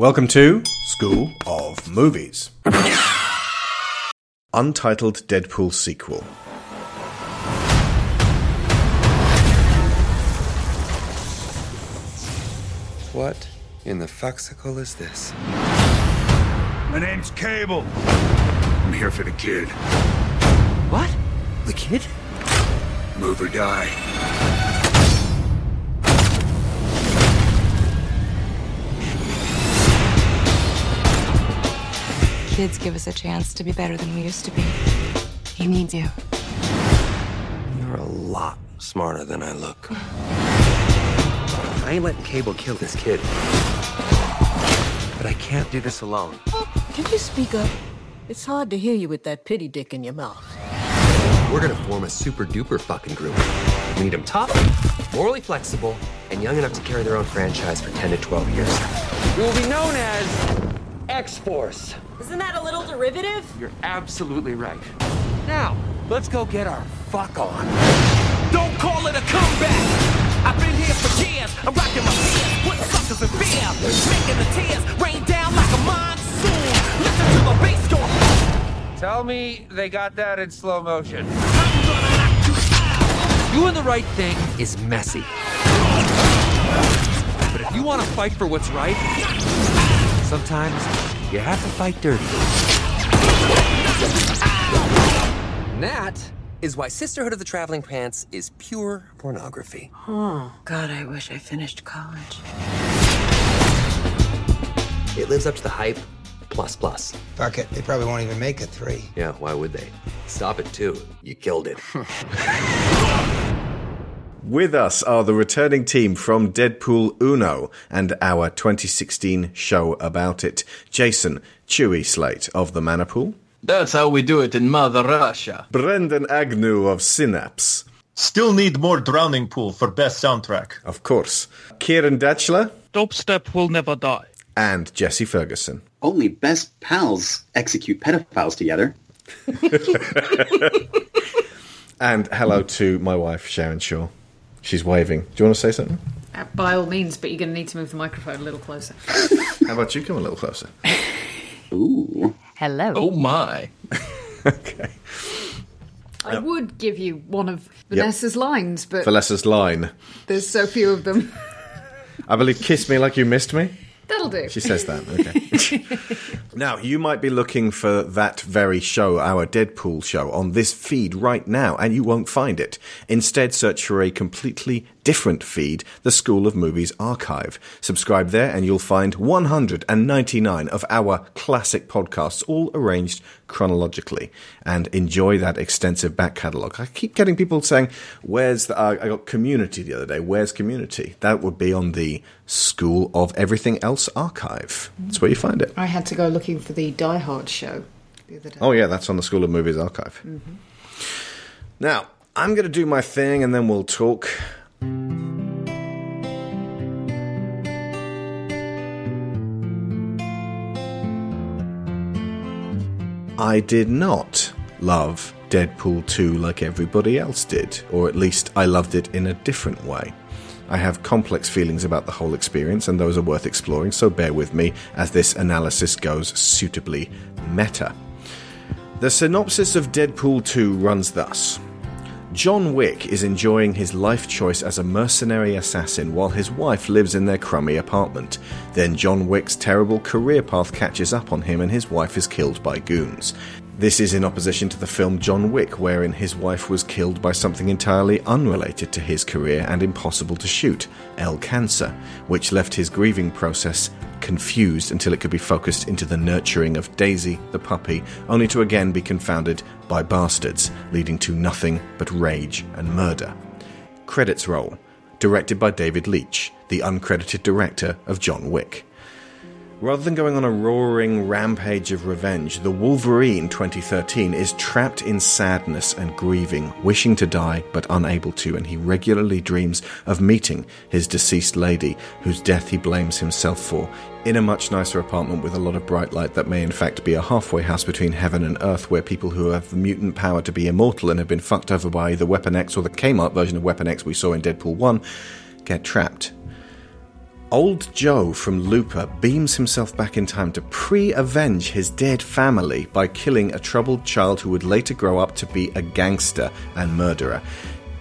Welcome to School of Movies. Untitled Deadpool sequel. What in the foxicle is this? My name's Cable. I'm here for the kid. What? The kid? Move or die. Kids give us a chance to be better than we used to be. He needs you. You're a lot smarter than I look. I ain't letting Cable kill this kid. But I can't do this alone. Can you speak up? It's hard to hear you with that pity dick in your mouth. We're gonna form a super duper fucking group. We need them tough, morally flexible, and young enough to carry their own franchise for 10 to 12 years. We will be known as X-Force. Isn't that a little derivative? You're absolutely right. Now, let's go get our fuck on. Don't call it a comeback. I've been here for years. I'm rocking my fears, putting suckers in fear, making the tears rain down like a monsoon. Listen to the bass go. Tell me they got that in slow motion. I'm gonna knock you out. Doing the right thing is messy. But if you want to fight for what's right, sometimes you have to fight dirty. And that is why Sisterhood of the Traveling Pants is pure pornography. Oh, God, I wish I finished college. It lives up to the hype, plus. Fuck it, they probably won't even make a 3. Yeah, why would they? Stop it, 2. You killed it. With us are the returning team from Deadpool 1 and our 2016 show about it. Jason Chewy Slate of The Mana Pool. That's how we do it in Mother Russia. Brendan Agnew of Synapse. Still need more Drowning Pool for best soundtrack. Of course. Kieran Datchler. Dubstep will never die. And Jesse Ferguson. Only best pals execute pedophiles together. And hello to my wife, Sharon Shaw. She's waving. Do you want to say something? By all means, but you're going to need to move the microphone a little closer. How about you come a little closer? Ooh. Hello. Oh, my. Okay. I would give you one of Vanessa's lines, but... Vanessa's line. There's so few of them. I believe kiss me like you missed me. That'll do. She says that, okay. Now, you might be looking for that very show, our Deadpool show, on this feed right now, and you won't find it. Instead, search for a completely different feed, the School of Movies Archive. Subscribe there, and you'll find 199 of our classic podcasts, all arranged chronologically, and enjoy that extensive back catalogue. I keep getting people saying, where's the... I got Community the other day. Where's Community? That would be on the School of Everything Else Archive. That's where you find it. I had to go looking for the Die Hard show the other day. Oh, yeah, that's on the School of Movies Archive. Mm-hmm. Now, I'm going to do my thing and then we'll talk. I did not love Deadpool 2 like everybody else did, or at least I loved it in a different way. I have complex feelings about the whole experience, and those are worth exploring, so bear with me as this analysis goes suitably meta. The synopsis of Deadpool 2 runs thus. John Wick is enjoying his life choice as a mercenary assassin while his wife lives in their crummy apartment. Then John Wick's terrible career path catches up on him and his wife is killed by goons. This is in opposition to the film John Wick, wherein his wife was killed by something entirely unrelated to his career and impossible to shoot, cancer, which left his grieving process confused until it could be focused into the nurturing of Daisy, the puppy, only to again be confounded by bastards, leading to nothing but rage and murder. Credits roll. Directed by David Leitch, the uncredited director of John Wick. Rather than going on a roaring rampage of revenge, the Wolverine 2013 is trapped in sadness and grieving, wishing to die but unable to, and he regularly dreams of meeting his deceased lady, whose death he blames himself for, in a much nicer apartment with a lot of bright light that may in fact be a halfway house between heaven and earth, where people who have the mutant power to be immortal and have been fucked over by either Weapon X or the Kmart version of Weapon X we saw in Deadpool 1 get trapped. Old Joe from Looper beams himself back in time to pre-avenge his dead family by killing a troubled child who would later grow up to be a gangster and murderer.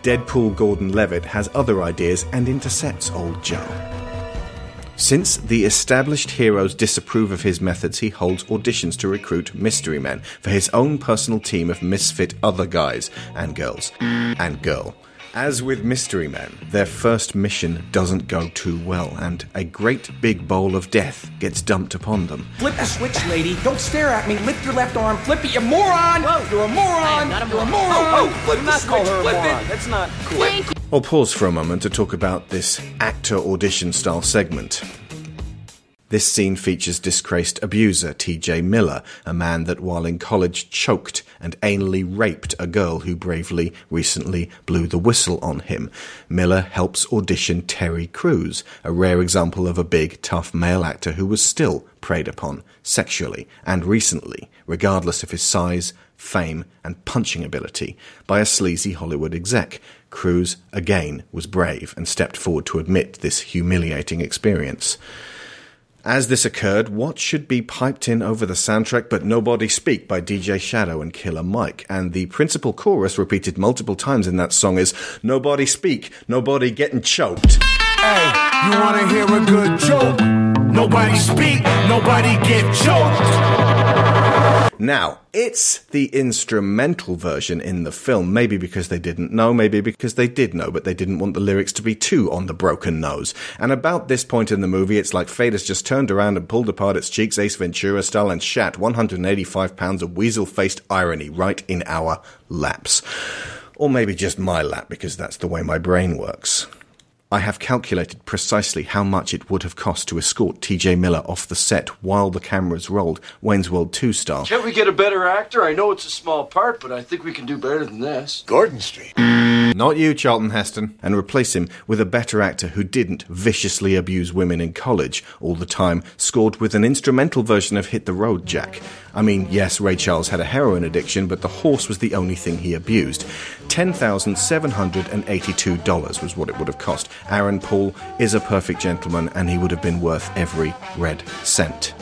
Deadpool Gordon-Levitt has other ideas and intercepts Old Joe. Since the established heroes disapprove of his methods, he holds auditions to recruit Mystery Men for his own personal team of misfit other guys and girls. And girl. As with Mystery Men, their first mission doesn't go too well, and a great big bowl of death gets dumped upon them. Flip the switch, lady. Don't stare at me. Lift your left arm. Flip it, you moron! Whoa. You're a moron! Not a moron. You're a moron! Oh, flip the switch. Flip it. That's not cool. Thank you. I'll pause for a moment to talk about this actor audition-style segment. This scene features disgraced abuser T.J. Miller, a man that while in college choked and anally raped a girl who bravely recently blew the whistle on him. Miller helps audition Terry Crews, a rare example of a big, tough male actor who was still preyed upon sexually and recently, regardless of his size, fame, and punching ability, by a sleazy Hollywood exec. Crews, again, was brave and stepped forward to admit this humiliating experience. As this occurred, what should be piped in over the soundtrack but Nobody Speak by DJ Shadow and Killer Mike, and the principal chorus repeated multiple times in that song is, "Nobody speak, nobody getting choked." Hey, you wanna hear a good joke? Nobody speak, nobody get choked. Now, it's the instrumental version in the film, maybe because they didn't know, maybe because they did know, but they didn't want the lyrics to be too on the broken nose. And about this point in the movie, it's like fate has just turned around and pulled apart its cheeks Ace Ventura style and shat 185 pounds of weasel-faced irony right in our laps. Or maybe just my lap, because that's the way my brain works. I have calculated precisely how much it would have cost to escort T.J. Miller off the set while the cameras rolled, Wayne's World 2 style. Can't we get a better actor? I know it's a small part, but I think we can do better than this. Gordon Street. Not you, Charlton Heston. And replace him with a better actor who didn't viciously abuse women in college all the time, scored with an instrumental version of Hit the Road Jack. I mean, yes, Ray Charles had a heroin addiction, but the horse was the only thing he abused. $10,782 was what it would have cost. Aaron Paul is a perfect gentleman, and he would have been worth every red cent.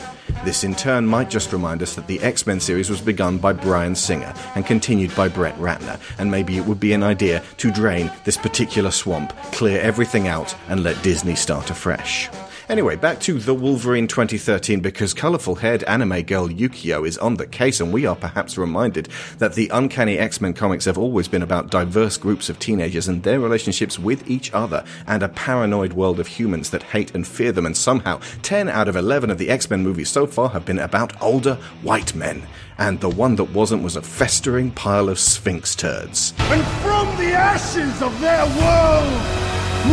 This in turn might just remind us that the X-Men series was begun by Bryan Singer and continued by Brett Ratner, and maybe it would be an idea to drain this particular swamp, clear everything out, and let Disney start afresh. Anyway, back to The Wolverine 2013, because colourful-haired anime girl Yukio is on the case, and we are perhaps reminded that the Uncanny X-Men comics have always been about diverse groups of teenagers and their relationships with each other, and a paranoid world of humans that hate and fear them, and somehow 10 out of 11 of the X-Men movies so far have been about older white men. And the one that wasn't was a festering pile of sphinx turds. And from the ashes of their world,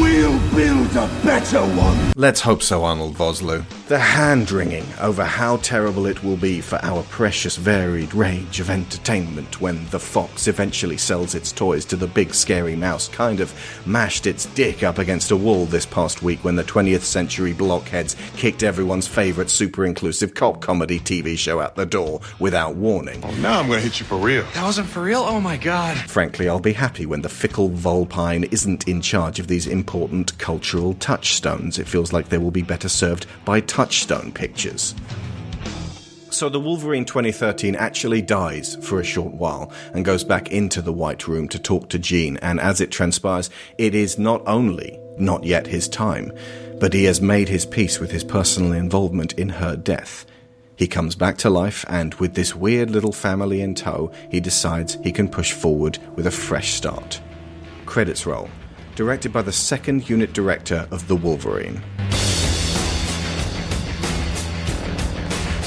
we'll build a better one. Let's hope so, Arnold Vosloo. The hand-wringing over how terrible it will be for our precious varied range of entertainment when the fox eventually sells its toys to the big scary mouse kind of mashed its dick up against a wall this past week when the 20th century blockheads kicked everyone's favourite super-inclusive cop comedy TV show out the door without warning. Oh, now I'm gonna hit you for real. That wasn't for real? Oh my god. Frankly, I'll be happy when the fickle Volpine isn't in charge of these important cultural touchstones. It feels like they will be better served by Touchstone Pictures. So The Wolverine 2013 actually dies for a short while and goes back into the White Room to talk to Jean, and as it transpires, it is not only not yet his time, but he has made his peace with his personal involvement in her death. He comes back to life, and with this weird little family in tow, he decides he can push forward with a fresh start. Credits roll. Directed by the second unit director of The Wolverine.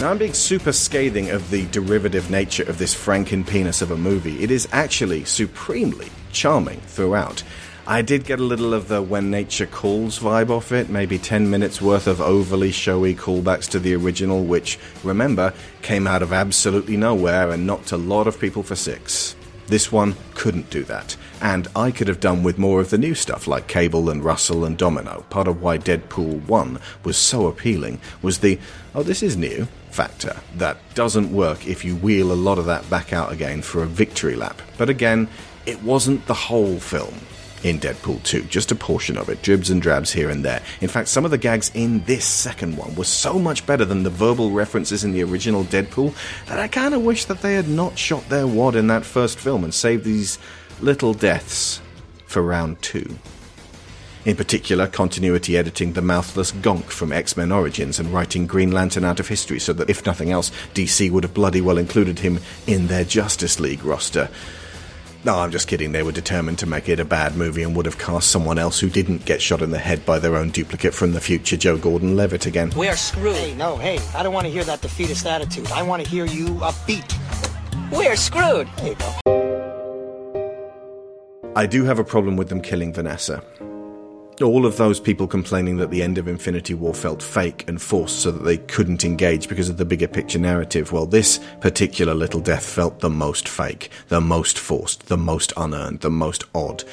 Now, I'm being super scathing of the derivative nature of this franken-penis of a movie. It is actually supremely charming throughout. I did get a little of the When Nature Calls vibe off it, maybe 10 minutes worth of overly showy callbacks to the original, which, remember, came out of absolutely nowhere and knocked a lot of people for six. This one couldn't do that, and I could have done with more of the new stuff like Cable and Russell and Domino. Part of why Deadpool 1 was so appealing was the, oh, this is new factor that doesn't work if you wheel a lot of that back out again for a victory lap. But again, it wasn't the whole film. in Deadpool 2. Just a portion of it, dribs and drabs here and there. In fact, some of the gags in this second one were so much better than the verbal references in the original Deadpool that I kind of wish that they had not shot their wad in that first film and saved these little deaths for round 2. In particular, continuity editing the mouthless Gonk from X-Men Origins and writing Green Lantern out of history so that, if nothing else, DC would have bloody well included him in their Justice League roster. No, I'm just kidding, they were determined to make it a bad movie and would have cast someone else who didn't get shot in the head by their own duplicate from the future, Joe Gordon-Levitt again. We are screwed. Hey, I don't want to hear that defeatist attitude. I want to hear you upbeat. We are screwed. There you go. I do have a problem with them killing Vanessa. All of those people complaining that the end of Infinity War felt fake and forced so that they couldn't engage because of the bigger picture narrative, well, this particular little death felt the most fake, the most forced, the most unearned, the most odd.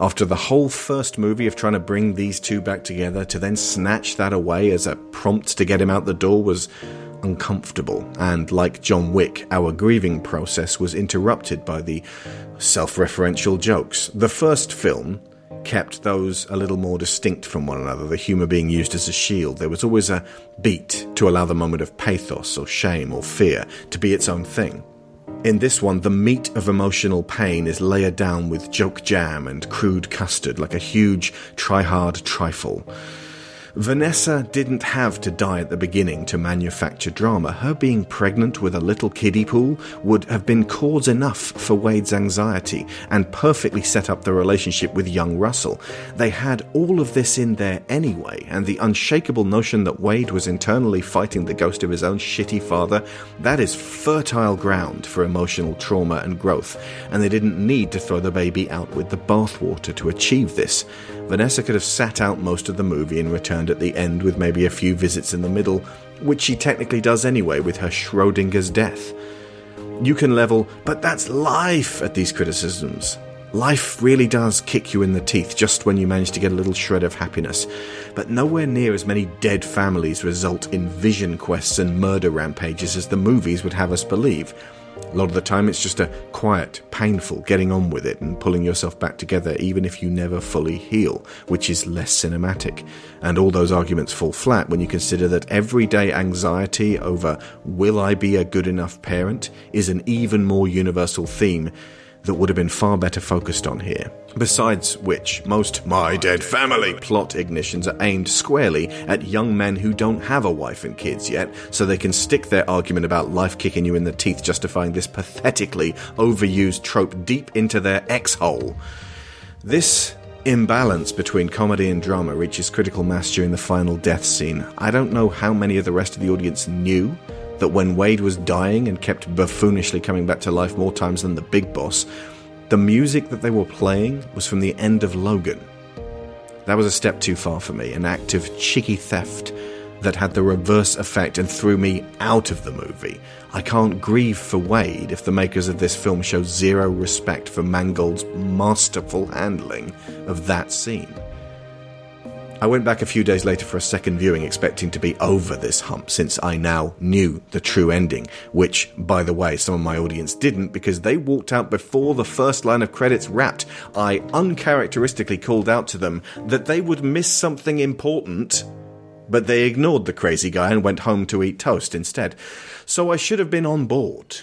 After the whole first movie of trying to bring these two back together, to then snatch that away as a prompt to get him out the door was uncomfortable, and like John Wick, our grieving process was interrupted by the self-referential jokes. The first film kept those a little more distinct from one another, the humour being used as a shield. There was always a beat to allow the moment of pathos or shame or fear to be its own thing. In this one, the meat of emotional pain is layered down with joke jam and crude custard, like a huge try-hard trifle. Vanessa didn't have to die at the beginning to manufacture drama. Her being pregnant with a little kiddie pool would have been cause enough for Wade's anxiety and perfectly set up the relationship with young Russell. They had all of this in there anyway, and the unshakable notion that Wade was internally fighting the ghost of his own shitty father, that is fertile ground for emotional trauma and growth, and they didn't need to throw the baby out with the bathwater to achieve this. Vanessa could have sat out most of the movie and returned at the end with maybe a few visits in the middle, which she technically does anyway with her Schrodinger's death. You can level, but that's life at these criticisms. Life really does kick you in the teeth just when you manage to get a little shred of happiness. But nowhere near as many dead families result in vision quests and murder rampages as the movies would have us believe. A lot of the time it's just a quiet, painful getting on with it and pulling yourself back together even if you never fully heal, which is less cinematic. And all those arguments fall flat when you consider that everyday anxiety over will I be a good enough parent is an even more universal theme that would have been far better focused on here. Besides which, most My Dead Family plot ignitions are aimed squarely at young men who don't have a wife and kids yet, so they can stick their argument about life kicking you in the teeth justifying this pathetically overused trope deep into their X-hole. This imbalance between comedy and drama reaches critical mass during the final death scene. I don't know how many of the rest of the audience knew that when Wade was dying and kept buffoonishly coming back to life more times than the big boss, the music that they were playing was from the end of Logan. That was a step too far for me, an act of cheeky theft that had the reverse effect and threw me out of the movie. I can't grieve for Wade if the makers of this film show zero respect for Mangold's masterful handling of that scene. I went back a few days later for a second viewing expecting to be over this hump since I now knew the true ending, which, by the way, some of my audience didn't because they walked out before the first line of credits wrapped. I uncharacteristically called out to them that they would miss something important, but they ignored the crazy guy and went home to eat toast instead. So I should have been on board,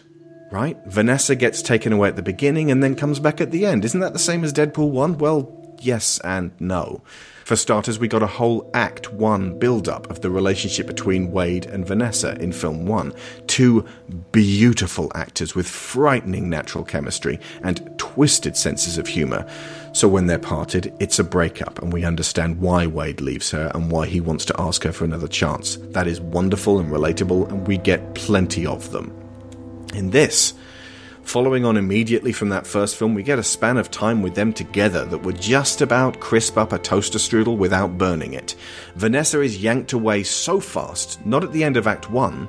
right? Vanessa gets taken away at the beginning and then comes back at the end. Isn't that the same as Deadpool 1? Well, yes and no. For starters, we got a whole Act 1 build-up of the relationship between Wade and Vanessa in Film 1. Two beautiful actors with frightening natural chemistry and twisted senses of humour. So when they're parted, it's a breakup, and we understand why Wade leaves her and why he wants to ask her for another chance. That is wonderful and relatable, and we get plenty of them. In this, following on immediately from that first film, we get a span of time with them together that would just about crisp up a toaster strudel without burning it. Vanessa is yanked away so fast, not at the end of Act 1,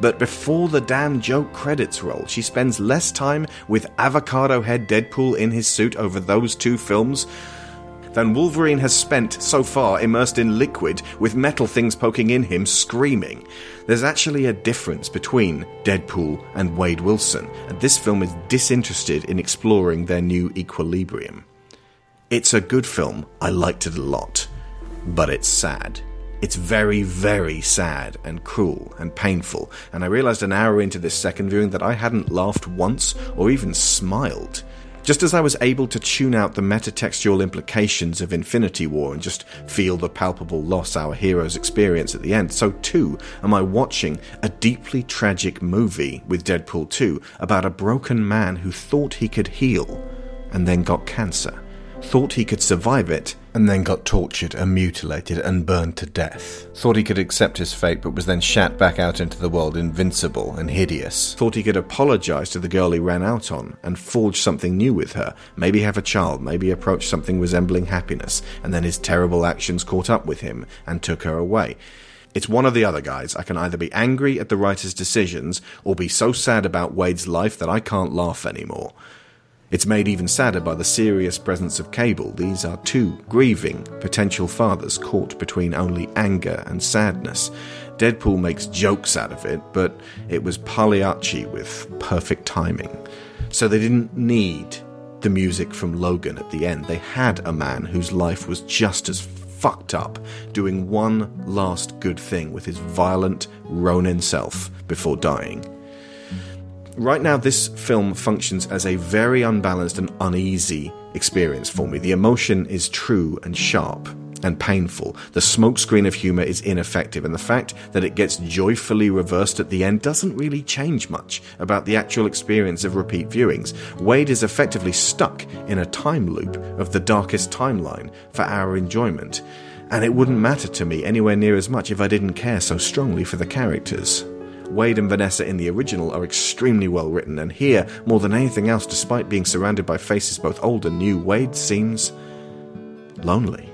but before the damn joke credits roll. She spends less time with Avocado Head Deadpool in his suit over those two films than Wolverine has spent so far immersed in liquid with metal things poking in him, screaming. There's actually a difference between Deadpool and Wade Wilson, and this film is disinterested in exploring their new equilibrium. It's a good film. I liked it a lot. But it's sad. It's very, very sad and cruel and painful. And I realised an hour into this second viewing that I hadn't laughed once or even smiled. Just as I was able to tune out the metatextual implications of Infinity War and just feel the palpable loss our heroes experience at the end, so too am I watching a deeply tragic movie with Deadpool 2 about a broken man who thought he could heal and then got cancer, thought he could survive it and then got tortured and mutilated and burned to death, thought he could accept his fate but was then shat back out into the world invincible and hideous, thought he could apologise to the girl he ran out on and forge something new with her, maybe have a child, maybe approach something resembling happiness, and then his terrible actions caught up with him and took her away. It's one or the other, guys. I can either be angry at the writer's decisions or be so sad about Wade's life that I can't laugh anymore. It's made even sadder by the serious presence of Cable. These are two grieving potential fathers caught between only anger and sadness. Deadpool makes jokes out of it, but it was Pagliacci with perfect timing. So they didn't need the music from Logan at the end. They had a man whose life was just as fucked up, doing one last good thing with his violent Ronin self before dying. Right now, this film functions as a very unbalanced and uneasy experience for me. The emotion is true and sharp and painful. The smokescreen of humour is ineffective, and the fact that it gets joyfully reversed at the end doesn't really change much about the actual experience of repeat viewings. Wade is effectively stuck in a time loop of the darkest timeline for our enjoyment, and it wouldn't matter to me anywhere near as much if I didn't care so strongly for the characters. Wade and Vanessa in the original are extremely well written, and here, more than anything else, despite being surrounded by faces both old and new, Wade seems lonely.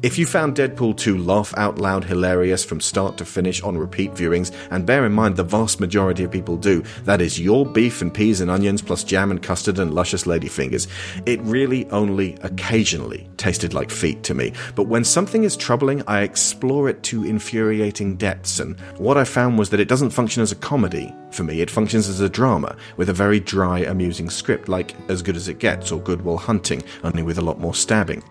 If you found Deadpool 2 laugh out loud hilarious from start to finish on repeat viewings, and bear in mind the vast majority of people do, that is your beef and peas and onions plus jam and custard and luscious ladyfingers, it really only occasionally tasted like feet to me. But when something is troubling, I explore it to infuriating depths, and what I found was that it doesn't function as a comedy for me. It functions as a drama with a very dry, amusing script, like As Good As It Gets or Good Will Hunting, only with a lot more stabbing.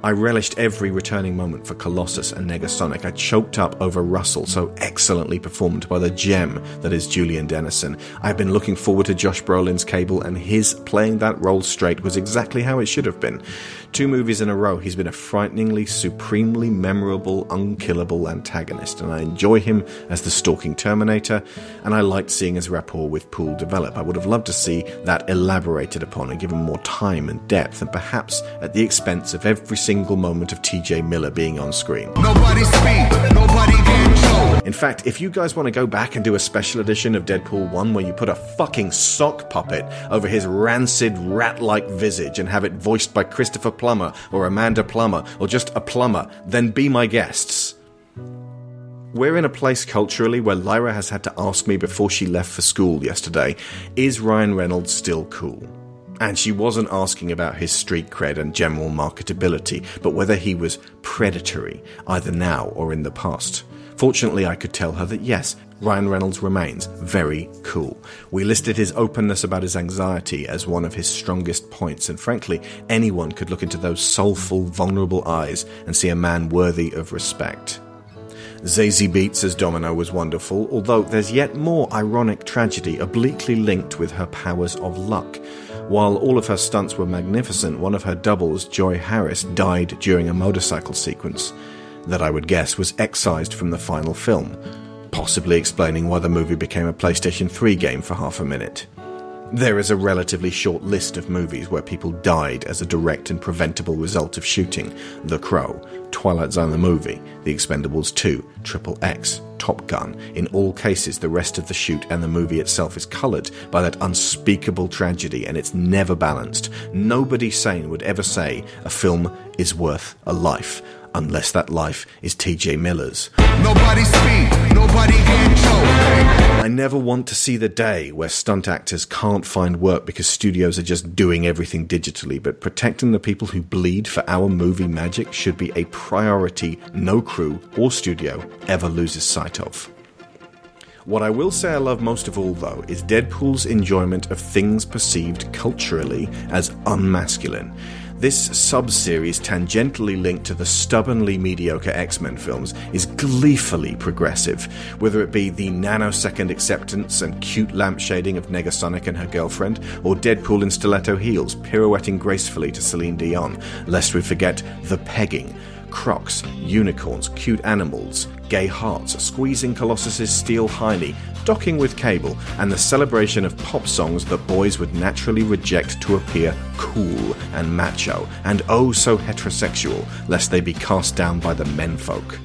I relished every returning moment for Colossus and Negasonic. I choked up over Russell, so excellently performed by the gem that is Julian Dennison. I've been looking forward to Josh Brolin's Cable, and his playing that role straight was exactly how it should have been. 2 movies in a row, he's been a frighteningly, supremely memorable, unkillable antagonist, and I enjoy him as the stalking Terminator, and I liked seeing his rapport with Poole develop. I would have loved to see that elaborated upon and given more time and depth, and perhaps at the expense of every single moment of T.J. Miller being on screen. Nobody speak, nobody damn show. In fact, if you guys want to go back and do a special edition of Deadpool 1 where you put a fucking sock puppet over his rancid, rat-like visage and have it voiced by Christopher Plummer or Amanda Plummer or just a plumber, then be my guests. We're in a place culturally where Lyra has had to ask me before she left for school yesterday, is Ryan Reynolds still cool? And she wasn't asking about his street cred and general marketability, but whether he was predatory, either now or in the past. Fortunately, I could tell her that yes, Ryan Reynolds remains very cool. We listed his openness about his anxiety as one of his strongest points, and frankly, anyone could look into those soulful, vulnerable eyes and see a man worthy of respect. Zazie Beetz as Domino was wonderful, although there's yet more ironic tragedy obliquely linked with her powers of luck. While all of her stunts were magnificent, one of her doubles, Joy Harris, died during a motorcycle sequence that I would guess was excised from the final film, possibly explaining why the movie became a PlayStation 3 game for half a minute. There is a relatively short list of movies where people died as a direct and preventable result of shooting. The Crow, Twilight Zone the movie, The Expendables 2, Triple X, Top Gun. In all cases, the rest of the shoot and the movie itself is coloured by that unspeakable tragedy, and it's never balanced. Nobody sane would ever say a film is worth a life, unless that life is T.J. Miller's. Nobody speak, nobody can show. I never want to see the day where stunt actors can't find work because studios are just doing everything digitally, but protecting the people who bleed for our movie magic should be a priority no crew or studio ever loses sight of. What I will say I love most of all, though, is Deadpool's enjoyment of things perceived culturally as unmasculine. This sub-series, tangentially linked to the stubbornly mediocre X-Men films, is gleefully progressive, whether it be the nanosecond acceptance and cute lampshading of Negasonic and her girlfriend, or Deadpool in stiletto heels, pirouetting gracefully to Celine Dion, lest we forget the pegging. Crocs, unicorns, cute animals, gay hearts, squeezing Colossus's steel hiney, docking with Cable, and the celebration of pop songs that boys would naturally reject to appear cool and macho, and oh so heterosexual, lest they be cast down by the menfolk.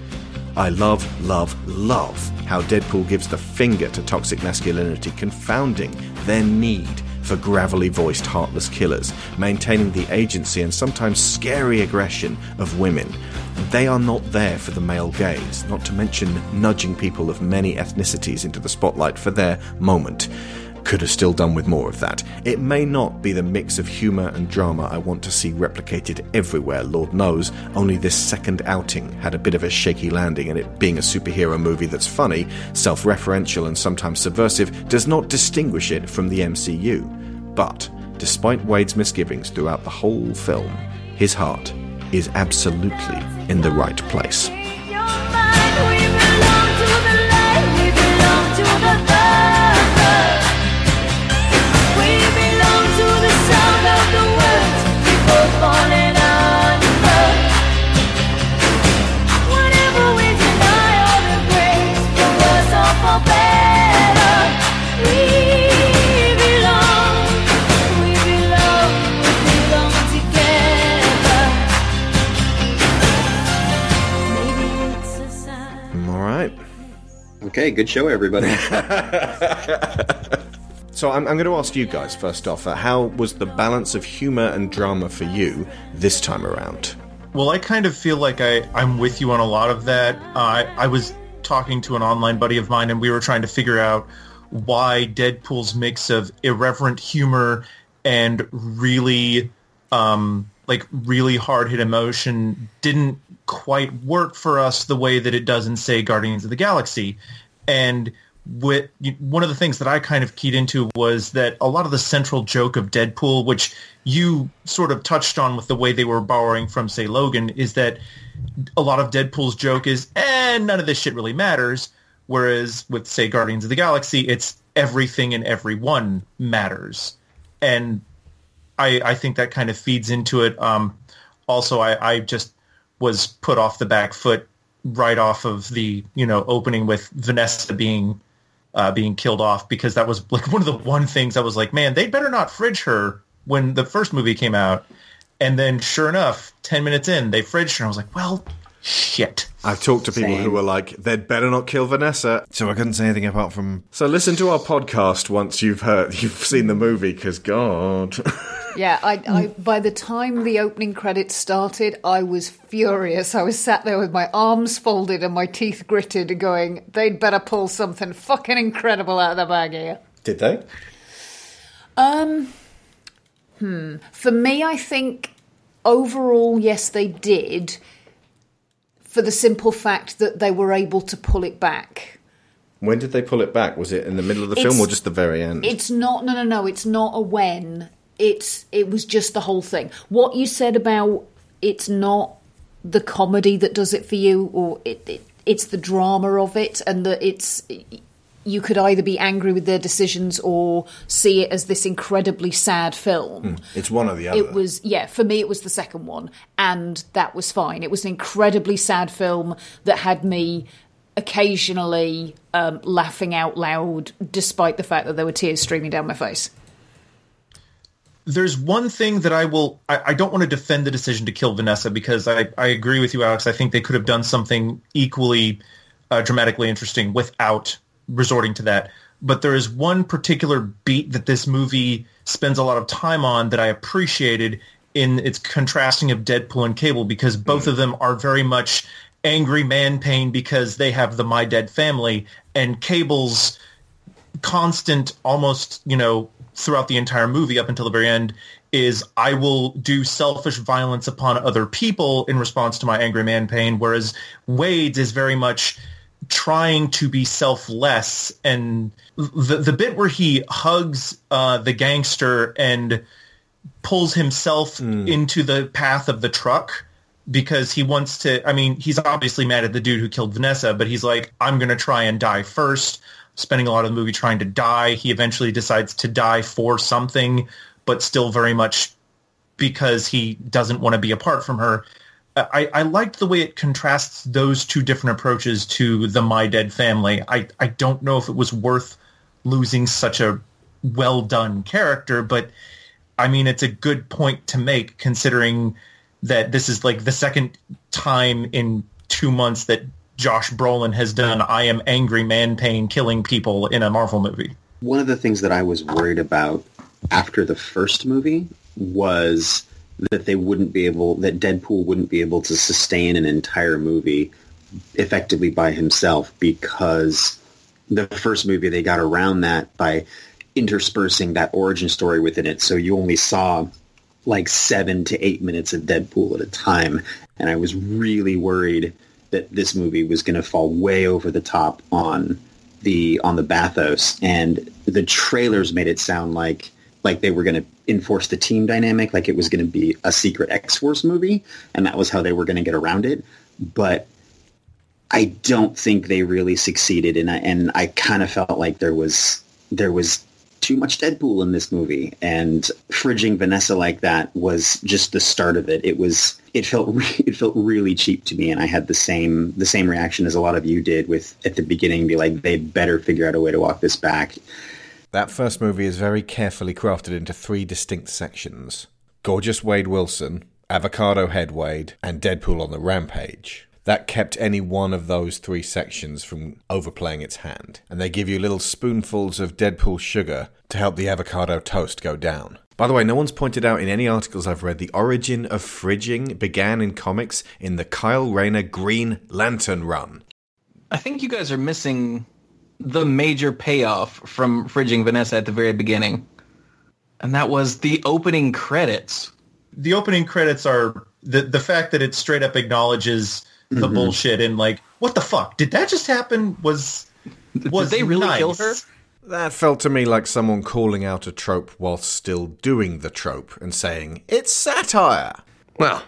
I love how Deadpool gives the finger to toxic masculinity, confounding their need for gravelly voiced heartless killers, maintaining the agency and sometimes scary aggression of women. They are not there for the male gaze, not to mention nudging people of many ethnicities into the spotlight for their moment. Could have still done with more of that. It may not be the mix of humour and drama I want to see replicated everywhere, Lord knows, only this second outing had a bit of a shaky landing, and it being a superhero movie that's funny, self-referential and sometimes subversive does not distinguish it from the MCU. But, despite Wade's misgivings throughout the whole film, his heart is absolutely in the right place. Okay, good show, everybody. So I'm going to ask you guys, first off, how was the balance of humor and drama for you this time around? Well, I kind of feel like I'm with you on a lot of that. I was talking to an online buddy of mine, and we were trying to figure out why Deadpool's mix of irreverent humor and really hard-hit emotion didn't quite work for us the way that it does in, say, Guardians of the Galaxy. And one of the things that I kind of keyed into was that a lot of the central joke of Deadpool, which you sort of touched on with the way they were borrowing from, say, Logan, is that a lot of Deadpool's joke is, none of this shit really matters, whereas with, say, Guardians of the Galaxy, it's everything and everyone matters. And I think that kind of feeds into it. Also, I just was put off the back foot right off of the opening with Vanessa being killed off, because that was like one of the one things I was like, man, they'd better not fridge her when the first movie came out. And then sure enough, 10 minutes in, they fridged her. And I was like, well, shit. I've talked to people who were like, they'd better not kill Vanessa. So I couldn't say anything apart from, so listen to our podcast once you've seen the movie, because God. Yeah, I by the time the opening credits started, I was furious. I was sat there with my arms folded and my teeth gritted, going, they'd better pull something fucking incredible out of the bag here. Did they? For me, I think overall, yes, they did, for the simple fact that they were able to pull it back. When did they pull it back? Was it in the middle of the film or just the very end? It's not, no, it's not a when. It was just the whole thing. What you said about it's not the comedy that does it for you, or it's the drama of it, and that you could either be angry with their decisions or see it as this incredibly sad film. It's one or the other. It was, yeah, for me it was the second one, and that was fine. It was an incredibly sad film that had me occasionally laughing out loud, despite the fact that there were tears streaming down my face. There's one thing that I don't want to defend the decision to kill Vanessa, because I agree with you, Alex. I think they could have done something equally dramatically interesting without resorting to that. But there is one particular beat that this movie spends a lot of time on that I appreciated in its contrasting of Deadpool and Cable, because both of them are very much angry man pain because they have the My Dead family, and Cable's constant, almost, throughout the entire movie up until the very end, is I will do selfish violence upon other people in response to my angry man pain, whereas Wade's is very much trying to be selfless, and the bit where he hugs the gangster and pulls himself into the path of the truck because he wants to, I mean, he's obviously mad at the dude who killed Vanessa, but he's like, I'm going to try and die first, spending a lot of the movie trying to die. He eventually decides to die for something, but still very much because he doesn't want to be apart from her. I liked the way it contrasts those two different approaches to the My Dead Family. I don't know if it was worth losing such a well-done character, but, I mean, it's a good point to make considering that this is like the second time in 2 months that Josh Brolin has done I Am Angry Man Pain killing people in a Marvel movie. One of the things that I was worried about after the first movie was that they wouldn't be able, that Deadpool wouldn't be able to sustain an entire movie effectively by himself, because the first movie they got around that by interspersing that origin story within it. So you only saw like 7 to 8 minutes of Deadpool at a time. And I was really worried that this movie was going to fall way over the top on the bathos. And the trailers made it sound like they were going to enforce the team dynamic, like it was going to be a secret X-Force movie, and that was how they were going to get around it. But I don't think they really succeeded, and I kind of felt like there was too much Deadpool in this movie, and fridging Vanessa like that was just the start of it. It felt really cheap to me, and I had the same reaction as a lot of you did with at the beginning, be like, they better figure out a way to walk this back. That first movie is very carefully crafted into three distinct sections. Gorgeous Wade Wilson, Avocado Head Wade, and Deadpool on the Rampage. That kept any one of those three sections from overplaying its hand. And they give you little spoonfuls of Deadpool sugar to help the avocado toast go down. By the way, no one's pointed out in any articles I've read, the origin of fridging began in comics in the Kyle Rayner Green Lantern run. I think you guys are missing the major payoff from fridging Vanessa at the very beginning, and that was the opening credits. The opening credits are the fact that it straight up acknowledges the bullshit and like, what the fuck? Did that just happen? Was Did they really kill her? That felt to me like someone calling out a trope while still doing the trope and saying, it's satire. Well,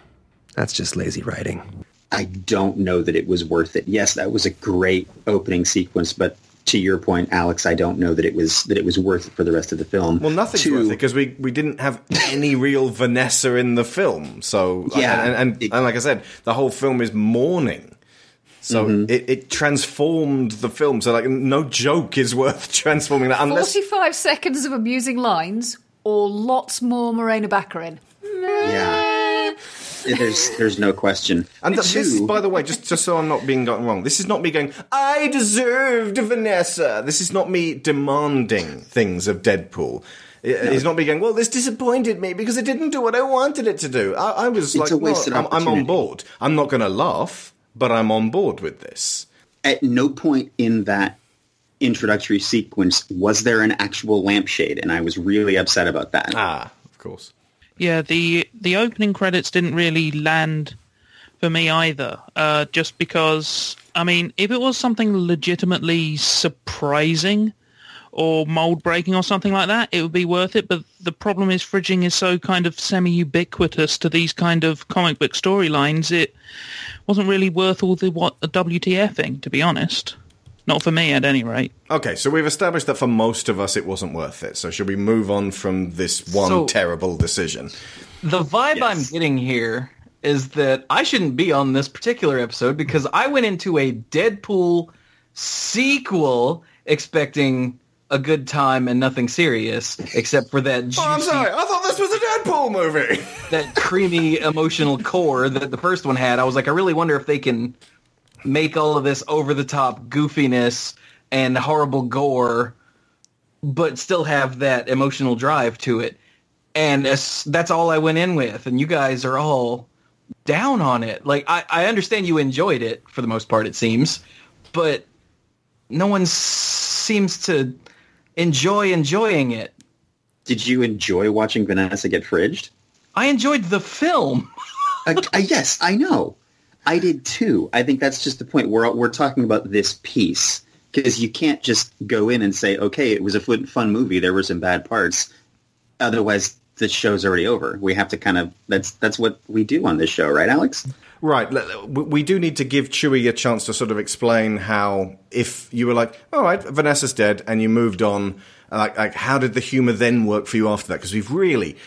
that's just lazy writing. I don't know that it was worth it. Yes, that was a great opening sequence, but to your point, Alex, I don't know that it was worth it for the rest of the film. Well, nothing's worth it because we didn't have any real Vanessa in the film. So yeah, and like I said, the whole film is mourning. So it transformed the film. So like, no joke is worth transforming that unless 45 seconds of amusing lines or lots more Morena Baccarin. Yeah. There's no question. And this, by the way, just so I'm not being gotten wrong, this is not me going, I deserved Vanessa. This is not me demanding things of Deadpool. It's not me going, well, this disappointed me because it didn't do what I wanted it to do. I was like, well, I'm on board. I'm not going to laugh, but I'm on board with this. At no point in that introductory sequence was there an actual lampshade, and I was really upset about that. Ah, of course. Yeah, the opening credits didn't really land for me either, just because, I mean, if it was something legitimately surprising or mold-breaking or something like that, it would be worth it, but the problem is fridging is so kind of semi-ubiquitous to these kind of comic book storylines, it wasn't really worth all the WTF-ing, to be honest. Not for me, at any rate. Okay, so we've established that for most of us it wasn't worth it. So should we move on from this terrible decision? The vibe I'm getting here is that I shouldn't be on this particular episode because I went into a Deadpool sequel expecting a good time and nothing serious, except for that juicy... Oh, I'm sorry, I thought this was a Deadpool movie! That creamy emotional core that the first one had. I was like, I really wonder if they can... make all of this over-the-top goofiness and horrible gore, but still have that emotional drive to it. And that's all I went in with, and you guys are all down on it. Like, I understand you enjoyed it, for the most part, it seems, but no one seems to enjoy enjoying it. Did you enjoy watching Vanessa get fridged? I enjoyed the film. Yes, I know. I did too. I think that's just the point. We're talking about this piece because you can't just go in and say, okay, it was a fun movie. There were some bad parts. Otherwise, the show's already over. We have to kind of that's what we do on this show, right, Alex? Right. We do need to give Chewie a chance to sort of explain how, if you were like, all right, Vanessa's dead and you moved on, like how did the humor then work for you after that? Because we've really,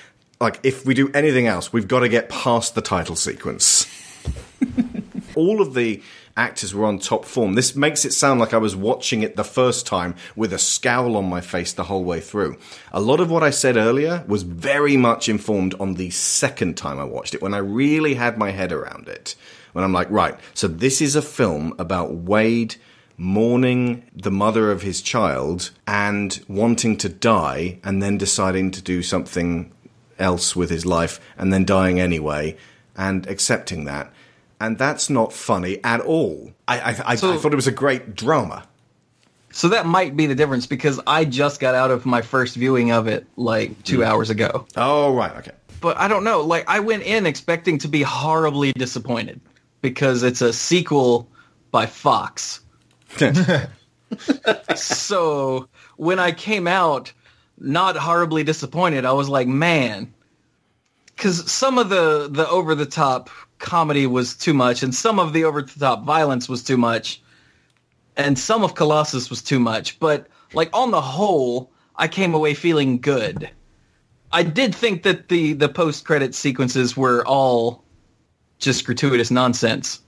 like, if we do anything else, we've got to get past the title sequence. All of the actors were on top form. This makes it sound like I was watching it the first time with a scowl on my face the whole way through. A lot of what I said earlier was very much informed on the second time I watched it, when I really had my head around it. When I'm like, right, so this is a film about Wade mourning the mother of his child and wanting to die and then deciding to do something else with his life and then dying anyway and accepting that. And that's not funny at all. I thought it was a great drama. So that might be the difference, because I just got out of my first viewing of it like 2 hours ago. Oh, right. Okay. But I don't know. Like, I went in expecting to be horribly disappointed because it's a sequel by Fox. So when I came out not horribly disappointed, I was like, man, because some of the over-the-top comedy was too much, and some of the over-the-top violence was too much, and some of Colossus was too much, but like on the whole I came away feeling good. I did think that the post-credit sequences were all just gratuitous nonsense.